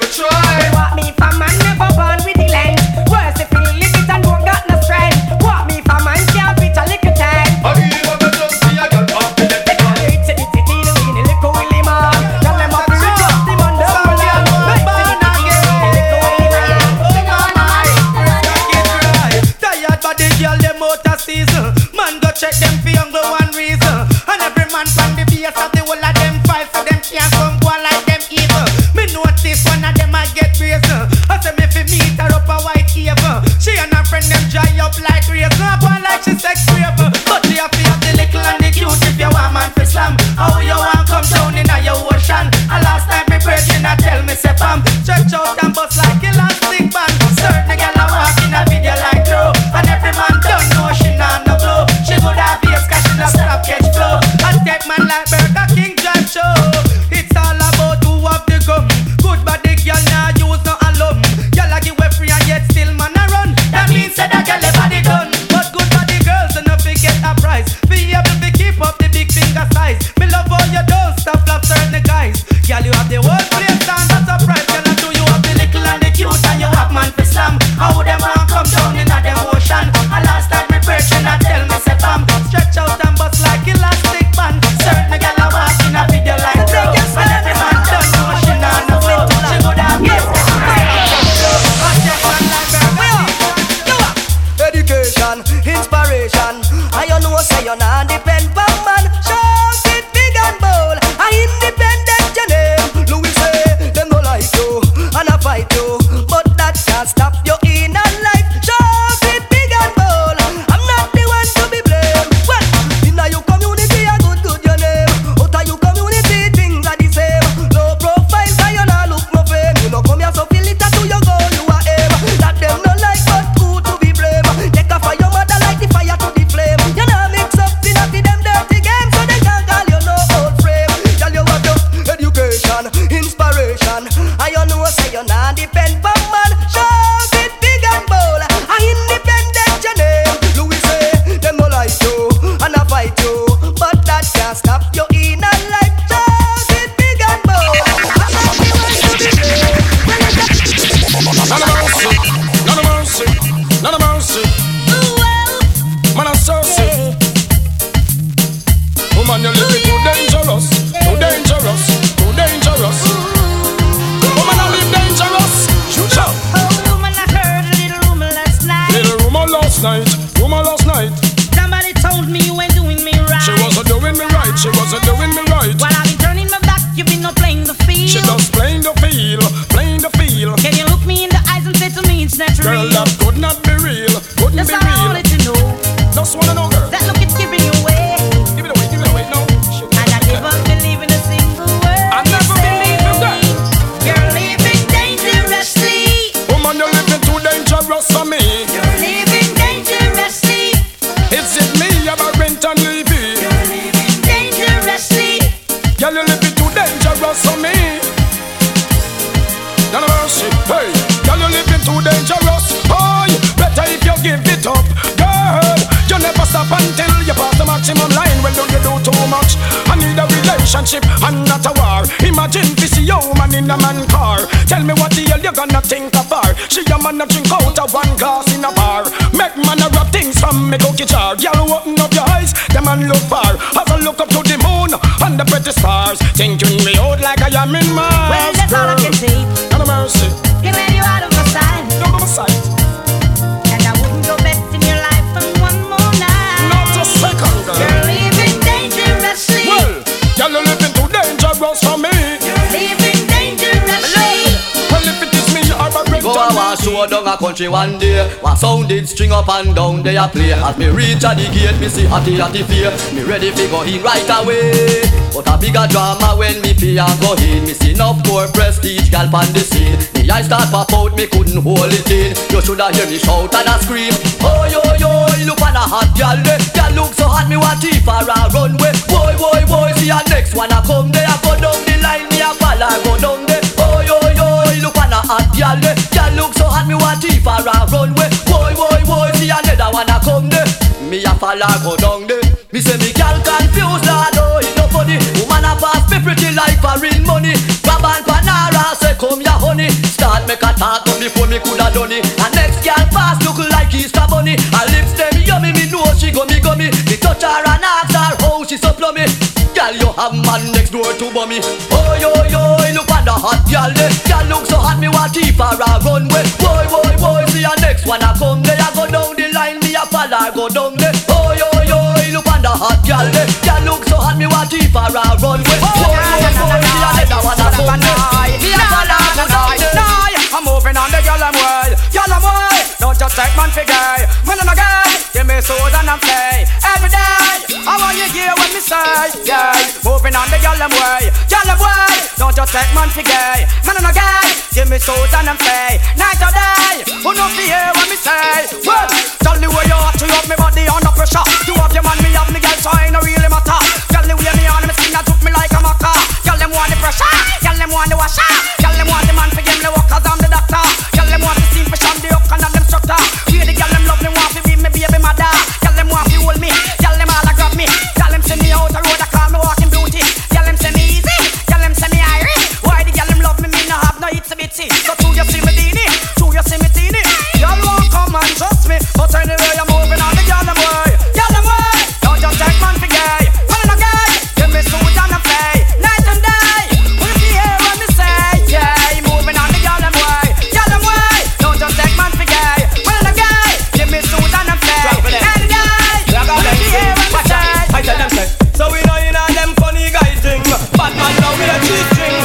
if it is me, I'm a Go a war show down a country one day. What sound did string up and down they a play. As me reach at the gate, me see hatty fear. Me ready fi go in right away. But a bigger drama when me pay and go in. Me see enough more prestige gal on the scene. Me eyes start pop out, me couldn't hold it in. You shoulda hear me shout and a scream. Oh yo yo, look on a hot gal there. Gal look so hot, me want it for a runway. Boy, see a next one a come there. I go down the line, me a ball I go down there. Oh yo yo, look on a hot gal there. Gal look so hot, me want it for a runway. Boy, see another one a come there. Me a fall I go down there. Me say me gal confused, I know it no funny. Woman a pass me pretty like for real money. Grab and Panara say come ya honey. Start make a talk up before me coulda done it. And next gal pass look like Easter bunny. Her lips them yummy, me know she gummy. Me touch her and ask her how she so plummy. Girl, you have man next door to bummy. Oh yo, look at the hot girl there. Girl look so hot, me want keep her a runway. Boy, see a next one a come there. I go down the line, me a fall, I go down there. Oh yo, look at the hot girl there. Girl look so hot, me want keep her a runway. Boy, see a next one a come there. Me a fall, I go down there. I'm moving on the girl, I'm well. Girl, I'm well. Don't just take man for gay. Man, I'm a guy. Give me soda and I'm play. Every day, I want you here with me say. Yeah. Moving on the y'all them way. Don't just take man for gay. Man and a gay. Give me souls and them play. Night or day. Who not be here when me say? Well, tell me where you are to have me body under pressure. You have your man, me have me girl, so ain't no really matter. Tell me where me on, me skin that took me like a maca. Y'all them want the pressure. Y'all them want the washer. Y'all them want the man for give me work cause I'm the doctor. Y'all them want the scene for shun the hook and them structure. Here the y'all them love me, want to be me baby mother. Y'all them want to hold me. Y'all them all a grab me. Y'all them send me out the road. So do you see me dini? Do you see me dini? Y'all won't come and trust me. But anyway, I'm moving on the y'all away. Don't just take man for gay. Running a guy, give me suit and a play. Night and day, will be here when me say? Yeah, moving on the y'all away. Don't just take man for gay. Running a guy, give me suit and a play. Night and day, will be here when me say? I tell them say. So we know you know them funny guy thing. But man now we a cheat thing.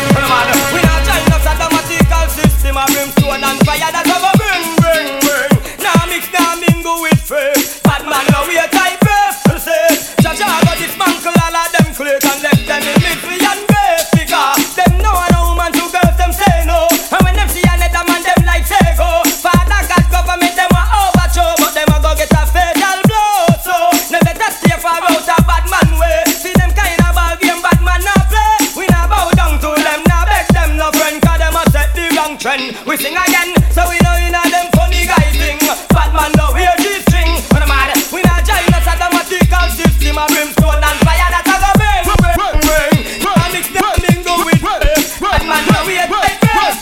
We sing again, so we know you know them funny guys thing. Bad man love here this string. When I'm mad, we not join us at the mathematical system. I brimstone and fire that has a bang. I mix them mingle with bad man love here take this.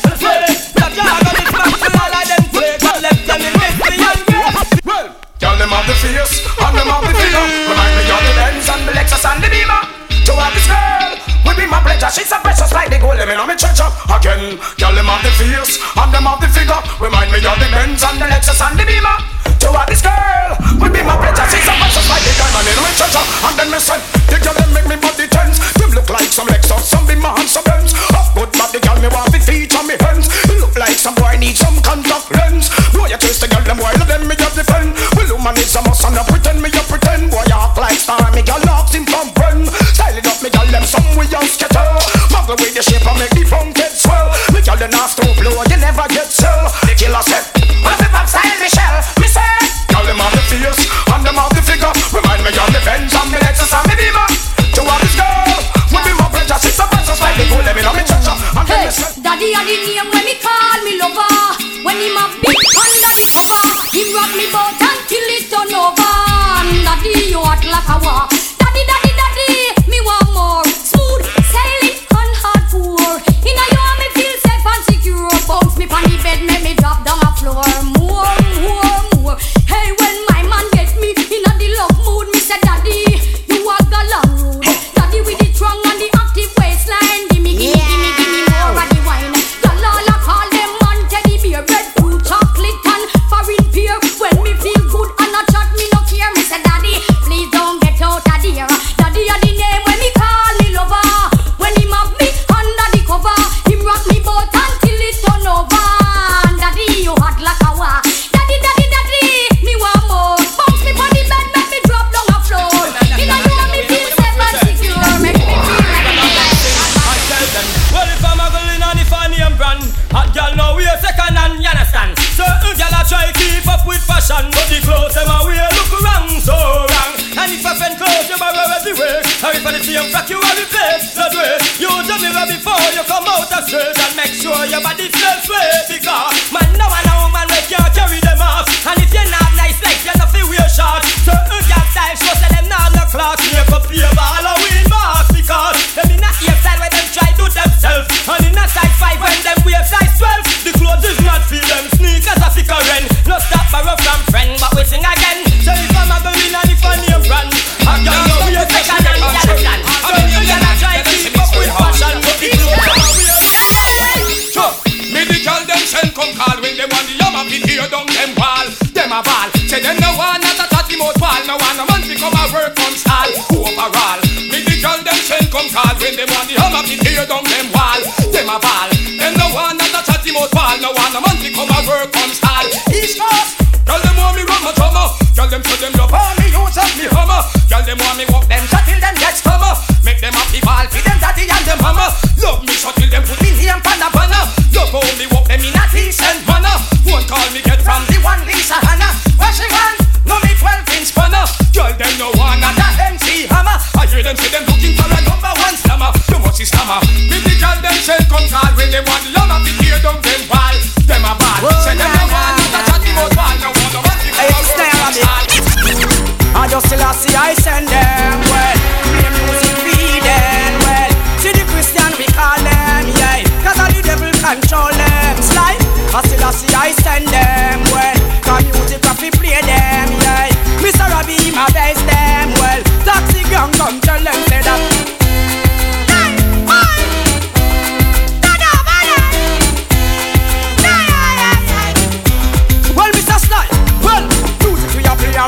Stop your hand on this man to all of them play. But left them in this beyond well, y'all them have the fierce, and them have the figure. Remind me of the lens and the Lexus and the Beamer. To have this girl, will be my pleasure. She's a precious like the gold, let me know me treasure. Again, y'all them have the fierce and them have the figure. Remind me of the Benz and the Lexus and the Beamer. To have this girl will be my pleasure. She's a precious like the diamond in my treasure. And then me son, the girl them make me body tense. Them look like some Lexus, some Beamer and some Benz. Of good body girl me want the feet on me hands. You look like some boy need some contact lens. Boy you twist the girl them while them me just defend. Well woman is a must and I pretend me you pretend. Boy you act like star me girl locks him from friend. Style it up me girl them some way you scatter. Muggle with the shape and make the phone get swell. Me girl them ask to blow you never get sell. The killer said, what if I'm style Michelle? Me say, girl them have the fierce and them have the figure. Remind me of the Benz and the Lexus and the Beamer. To have this girl will be my pleasure. She's a precious like the gold, let me know me treasure. Hey, daddy had the name when me call me lover. When him a big under the cover, him rock me boat until it's done over. And daddy you act like a war. Daddy, me want more. Smooth, silent and hardcore. Inna you and me feel safe and secure. Bounce me pon the bed, make me drop down a floor. More. Hey, when my man get me inna the love mood, me say daddy, you a gallant. Daddy with the strong and the active waistline. Gimme. Call them man teddy bear, breadfruit, chocolate and foreign beer. When me feel good wall with them on the yama fit here down them wall. Them a ball. Say them no one not a tatty mouth wall. No one a man become a work from stall. Overall, me the girl them shell come call. When them on the yama fit here down them wall. Them a ball. Them no one not a tatty mouth wall. No one a man become a work from stall. East Coast. Girl them want me run my drummer. Girl them show them love. Oh me use up me hammer. Girl them want me walk them shot till them get stammer. Make them happy ball. Feed them daddy and them hammer. Love me shot till them put me here and panna panna. Love how me walk them in a decent manner. One call me get from the one Lisa Hannah. What she want? No me 12-inch spanner. Girl them no one and a MC hammer. I hear them say them looking for a number one slammer. Too much is hammer. With the girl them shell come call. When they want love up in here down them wall. Them a ball. Say them no one not a chatty mouth wall. No one no one people a work from stall. I just still see I send them well. Me the music feed them well. See the Christian we call them yeah. Cause all the devil control them slide. I still see I send them well. Cause music we play them yeah. Mr. Robbie him a base them well. Taxi gang come tell them say that.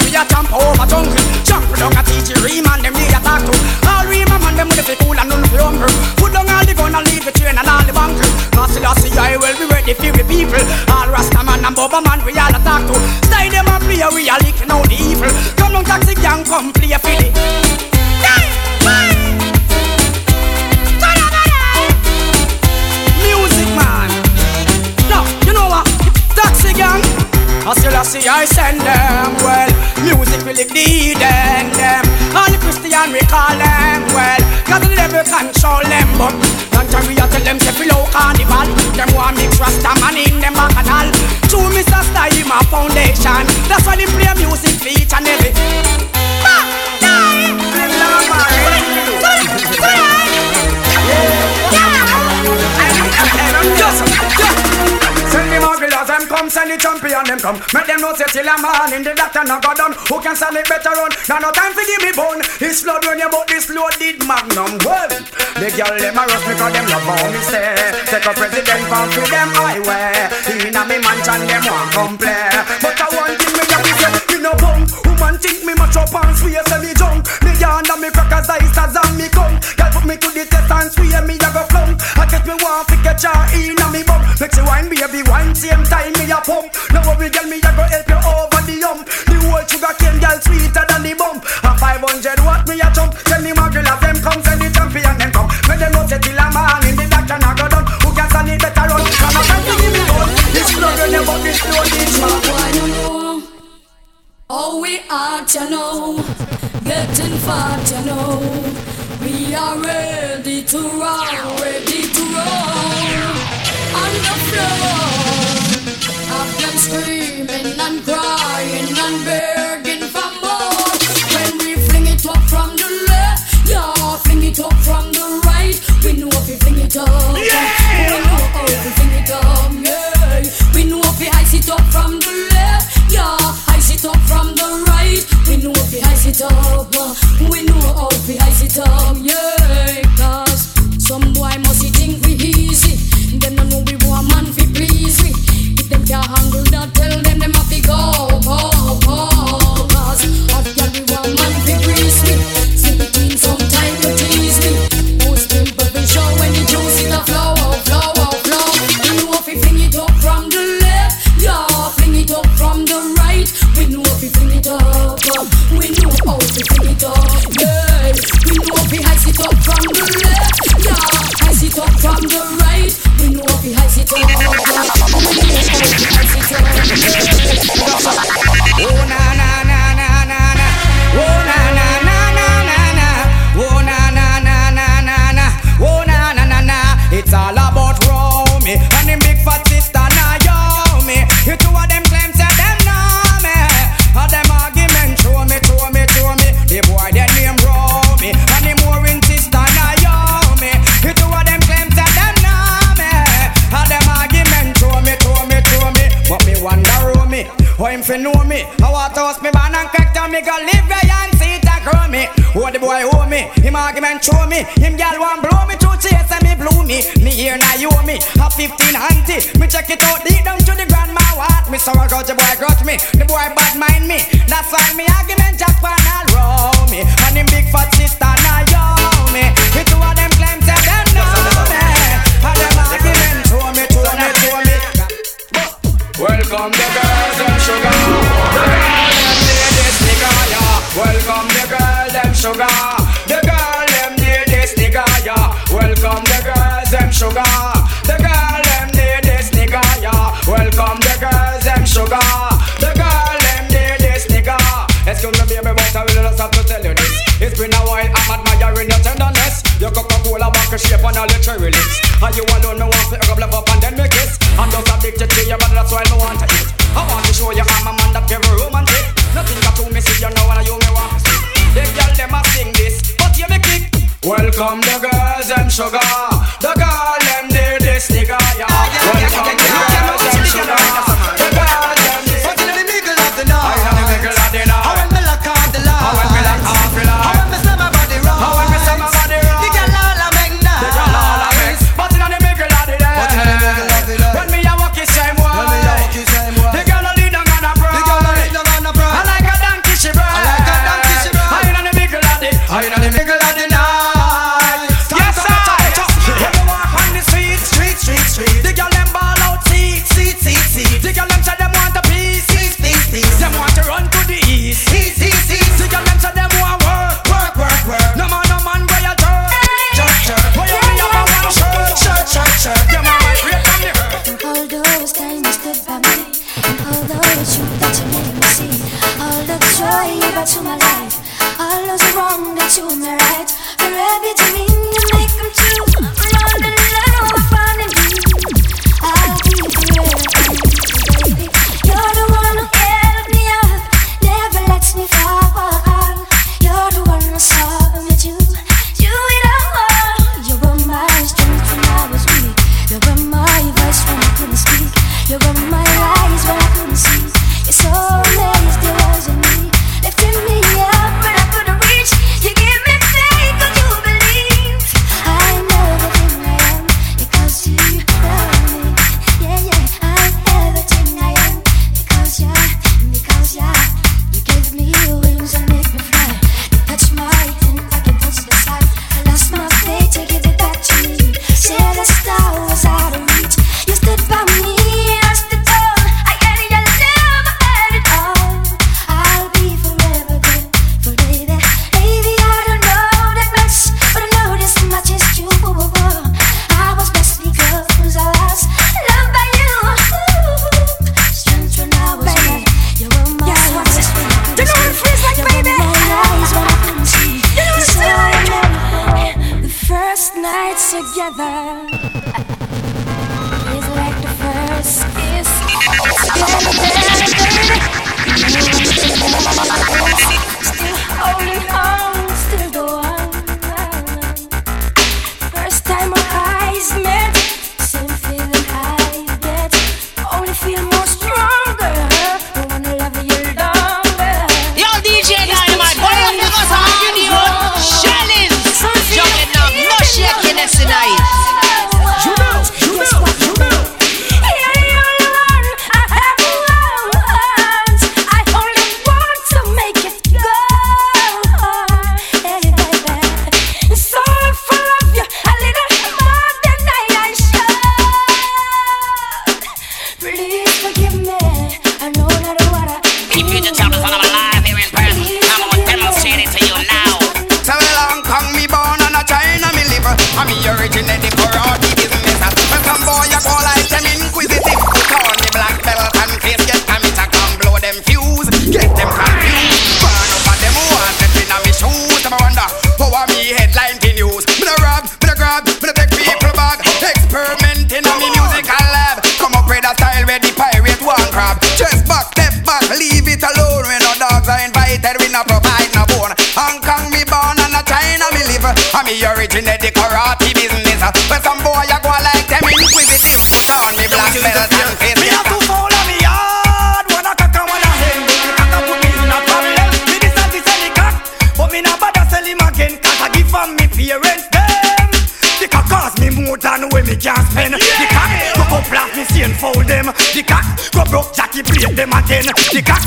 We a champ over jungle. Jump down a teach ream and them we a talk to. All ream and them with the cool and none of the hunger. Put down all the gun and leave the train and all the bunker. Masilasi I will be ready for the people. All Rastaman and Boba man we all a talk to. Stay them and play we a licking out the evil. Come down taxi gang come play a filly. Music man. Now you know what? Taxi gang. Masilasi I send them well. Music will lick the heathen, them. All the Christian we call them, well. Cause the devil control them, but don't we tell them to below carnival. Them want me trust a man in them back and all. True Mr. Style, my foundation. That's why they play music feature and every back, die! Them love my yeah. Send the mugglers them come, send the champion them come. Make them know say till a man in the doctor no go down. Who can sell it better on? Now no time for give me bone. It's blood when you bought this loaded magnum. Well, the girl them a rush because them love how me say. Take a president from through them highway. In a me mansion them won't complain. But I want thing me get me say, me no bum. Woman think me mash up and swear say me drunk. Me yarn and me crackers eyes as and me come. Girl put me to the test and swear me a go flunk. I catch me one fi catch her in a me bum. Make she wine be. Every wine same time me a pump. Now what we girl me a go help you over the hump. The whole sugar cane girl sweeter than the bump. A 500 watt me a jump. Tell me mugglers them come, send the champion them come. When them know say till a man in the doctor now go down. Who can stand it better run? Come on and give me gun. This blood when you bought this blood is mad. Why you know? Oh we act you know. Getting fat you know. We are ready to run, ready to roll. On the floor, of them screaming and crying and begging for more. When we fling it up from the left, yeah, fling it up from the right. We know if we fling it up, yeah. We know how we fling it up, yeah. We know if we ice it up from the left, yeah, ice it up from the right. We know if we ice it up, we know how we ice it up, yeah. Cause some boy must think we easy. Them no know we want man fi please we. If them can't handle that, tell them them have to go. Cause of y'all we want man fi please we. See between sometime you tease me. Most people be sure when the juice in a flow, flow, flow. We know if we fling it up from the left, yeah, fling it up from the right. We know if we fling it up, we know how to fling it up, yeah. We know if we ice it up from the left, yeah, ice it up from the right. We has it all. Oh na na na na na na. Oh na na na na na na. Oh na na na na na na. Oh na na na na. It's all about Romy and the big fat sister Naomi. You two of them claim say them know me. All them argument show me, show me, show me. The boy their name Romy and the mooring sister Naomi. You two of them claim say them. All them argument to me. But me wonder who me, how him fi know me. I want to host me man and crack down me. Go live where and see it grow me. What the boy owe me? Him argument show me. Him gal want blow me to chase and me blow me. Me here now you owe me a 1500. Me check it out deep down to the grandma what. Me so I got the boy got me. The boy bad mind me. That's why me argument Japan all row me. And him big fat sister now yo me. The two of them claims that them know me. And them argument show me. Welcome the girls and sugar. The girl them need this nigga, yeah. Welcome the girl them sugar. The girl them need this nigga, yeah. Welcome the girls them sugar. The girl them need this nigga, yeah. Welcome the girls them sugar. The girl them need this nigga. Excuse me baby, but I will just have to tell you this. It's been a while, I'm admiring your tenderness. Your Coca-Cola back shape and all your cherry lips. And you alone me want to grab love up and then make kiss. I'm just addicted to you, but that's why I want to eat. I want to show you I'm a man that give a romantic. Nothing got to me, see you now and you me want to see. They girl them a sing this, but you me kick. Welcome the girls and sugar. The girl them did this nigga, yeah. Welcome the girls and sugar. The girl them did. But in the middle of the night, I am the middle of the night. I want me lock off the light. I want me lock off the light. I want me slam my body rock. I want me slam my body rock. The girl all a make night. The girl all a make. But in the middle of the night, but in the middle of the night. Pirate one cry. the cock. Go broke Jackie, play them again, the cock.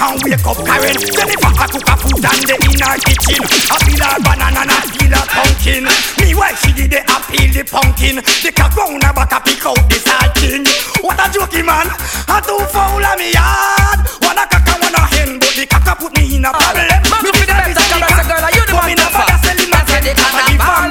And wake up Karen, Jennifer a cook a food and they in her kitchen. A peel her banana and a peel her pumpkin. Meanwhile she did they a peel the pumpkin. The cock round her back a pick out the sardine. What a jokey man, a two foul a me yard. One a cock and one a hen, but the cock a put me in a problem. Me be the best of the best girl, you the one to fuck. I said it on a ball.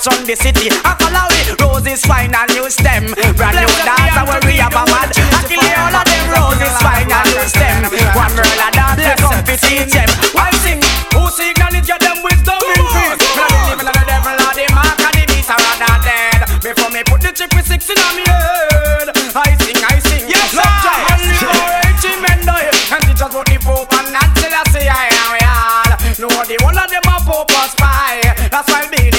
On the city, I follow it. Roses fine and use them. Brand new dance, I will be a bad. I kill all of them. Roses fine and use them. One girl a dance, they come to teach them. One thing, who signal it, get them wisdom in peace. I believe in the devil or the mark and the beat are rather dead. Before me put the triple six in on me head. I sing, yes, sir. And you are a team and I. And teach us about the Pope and Nancy, I say I am real. No, the one of them are Pope or spy. That's why me.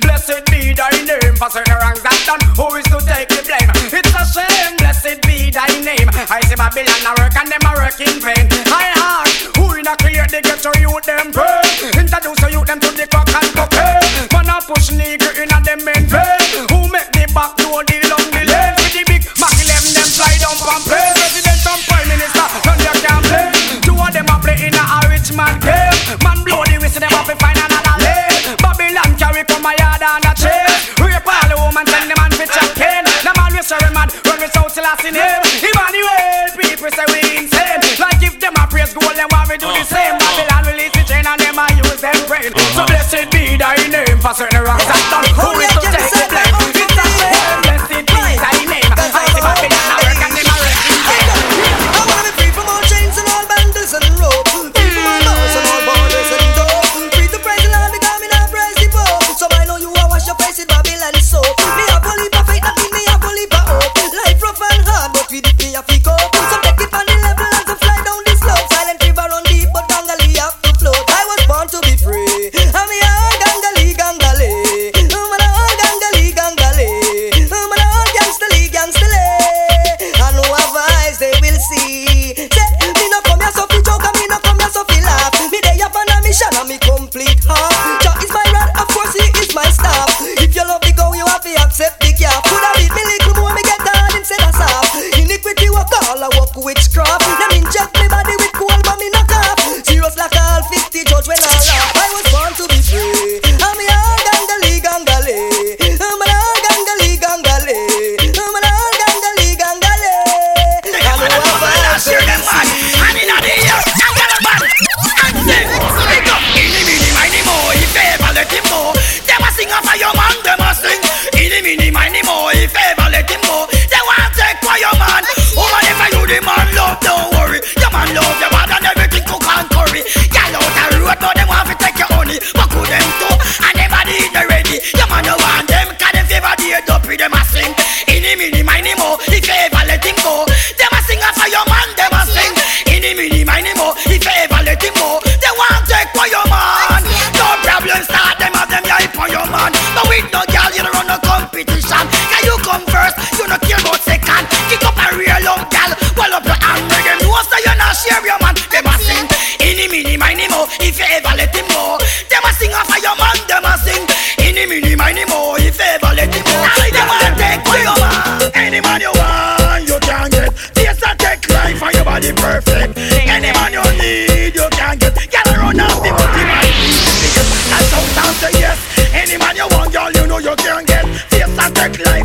Blessed be thy name, for certain wrongs that done, who is to take the blame? It's a shame, blessed be thy name. I see Babylon a work and them a work in vain. I ask, who in a create the ghetto youth them pray? Introduce the youth them to the cock and cocaine. Man a push nigger in a them main vein. Who make the back door deal on the lane? With the big Mac 11 them fly down from plane. President and Prime Minister, none you can blame. Two of them a play in a rich man game. Man blow the whistle, them a be fine. Emmanuel, people say we insane. Like if them a praise gold, them want we do the same. Babylon release the chain and them a use them brain. So blessed be thy name, for certain rocks that don't hold it to take the blame. It's a shame, blessed be thy name. I see Babylon a work and them a wreck in vain. I wanna be free from all chains and all bandits and rope. Free from all laws and all borders and doors. Free to praise the Lord, the God, me not praise the Pope. So I know you a wash your face in Babylon soap. Me a bully for faith, I mean me a bully for hope. Life rough and hard, but we did pay a fee go. So take it on the level and to fly down the slope. Silent river run deep, but Gangali have to float. I was born to be free. I'm here, Gangali, Gangali.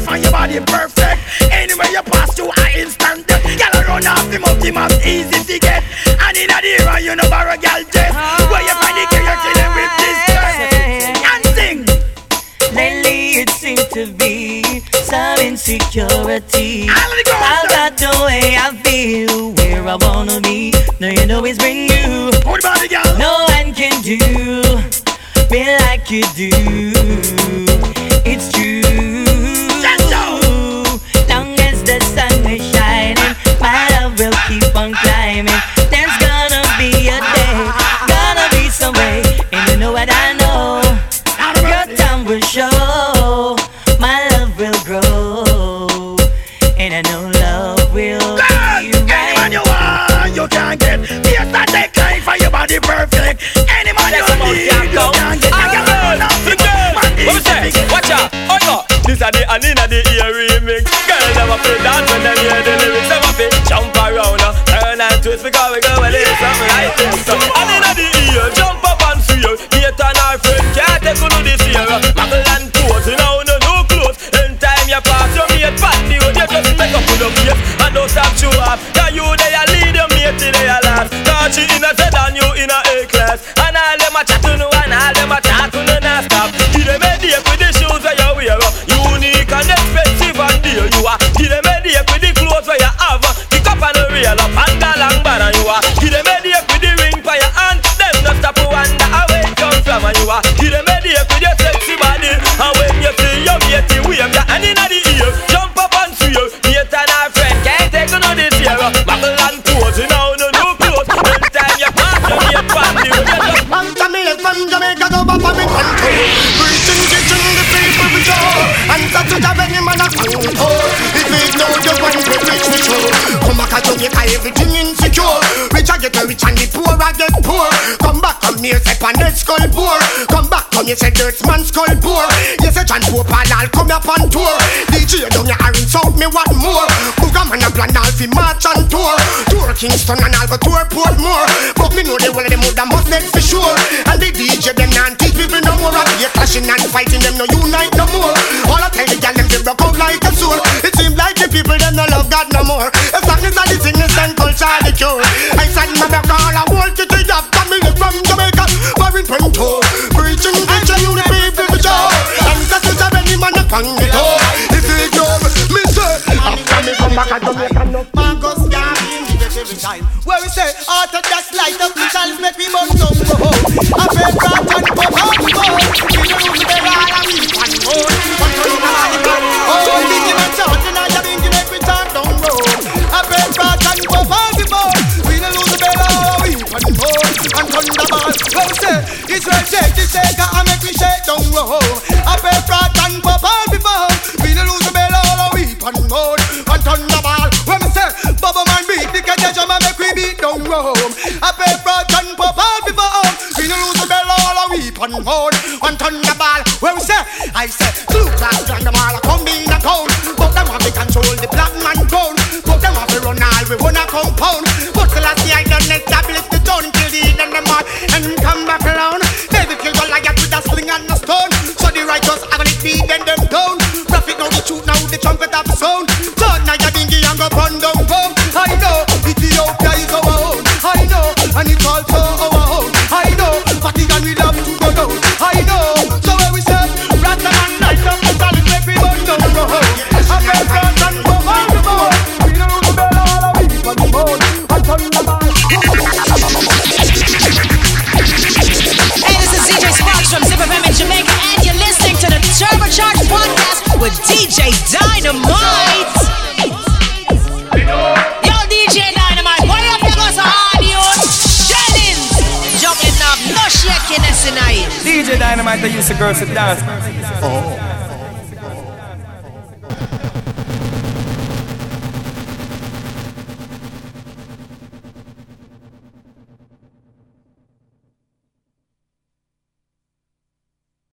life and your body perfect. Anywhere you pass through, I instant death. Girl, run off the mouth, the mouth easy to get. And in a era, you know borrow girl dress. Where you find the girl, you kill them with this dress. And sing. Lately it seems to be some insecurity about the way I feel, where I wanna be. Now you know it's been you. No one can do me like you do. It's true. Long as the sun is shining, my love will keep on climbing. There's gonna be a day, gonna be some way, and you know what I know. Your time will show, my love will grow, and I know love will be right. Anyone you want, you can get. Here's the take time for your body perfect. Anyone you need, you can get. Watch out, oh no, this are the Anina the ear remix. Girls never feel that when they hear the lyrics. Never feel jump around, turn and twist because we go a little something like this. So Anina the ear, jump up and see you. Get on our friend, can't take you to this year. Muggle and pose, you know no new clothes. In time you pass, you meet party, you just make up with the face. And don't stop you off, cause you they a lead your mate till they a last. Cause she in a Z and you in a A-class. And all them a chat to no and all them a talk to no non-stop. Give them a date with the shoes that you wear. Unique and expensive and dear you are. Give them a date with the clothes where you have. Pick up and reel up and the long banner you are. Give them a date with the ring for your hand. Them not stop wonder away come from you are. Give them a date with your sexy body. And when you see your matey wave your hand inna the ear, jump up and see you. Mate and her friend can't take no this year. Muggle and pose, you know no new clothes. Every time you pass your mate party, you just from Jamaica go back for me country. And such a many man a fool. If we know the one we reach the show. Come back to Jamaica, everything insecure. Rich I get rich and the poor I get poor. Come back come here, say Panet skull poor. Come back come here, say Dirt man skull poor. Yes, I chant poor pal, I'll come up on tour. DJ down your iron south, me want more. Booga man a plan, I'll be march and tour. Tour Kingston and I'll go tour Portmore. But me know the one of them would have must net for sure. And the DJ them not teach people no more. I'll be clashing and fighting them no unite no more. All I tell the gal them they broke out like a soul. It seems like the people them no love God no more. As long as the sickness and culture the cure. I said my back all I want to take up. Coming from Jamaica, foreign pronto. Preaching and showing the people the show. And that's the time any man a can't get off. If you ignore me, sir, I'm coming from back at Jamaica. Marcus Garvey, he takes every time. Where we say, art of that light up the challenge make me burn down go home. I feel bad and pop up go. We don't lose the right and we can't hold. Israel shake the shaker and make me shake down low. I pay fraud and pop all before. We don't lose the bell all we weep and moan and turn the ball. When we say Bubba man beat the Kadejama make we beat down low. I pay fraud and pop all before. We don't lose the bell all we weep and moan and turn the ball. When we say, I say, blue class and them all come in a town. But them have to control the black man down. But them have to run all we wanna compound. But the last year I done establish the town till the end of the month and come back around. And the stone, so the righteous are gonna feed and them down. Prophet now the truth, now the trumpet of the sound. Turn now your dingy and go pound down home. I know Ethiopia is our own. I know, and it's also our own. I know, Vatican we love to go down. I know, so when we say Rasta and light up the solid make we burn down the road. I feel proud and go on the board. We don't know the bell all of it on the board. I turn the ball. From Zip FM in Jamaica, and you're listening to the Turbocharged Podcast with DJ Dynamite. Yo, DJ Dynamite, why you feel so hard, you? Challenge! Jumping up, no shakiness tonight. DJ Dynamite, they used to girls to dance. Oh.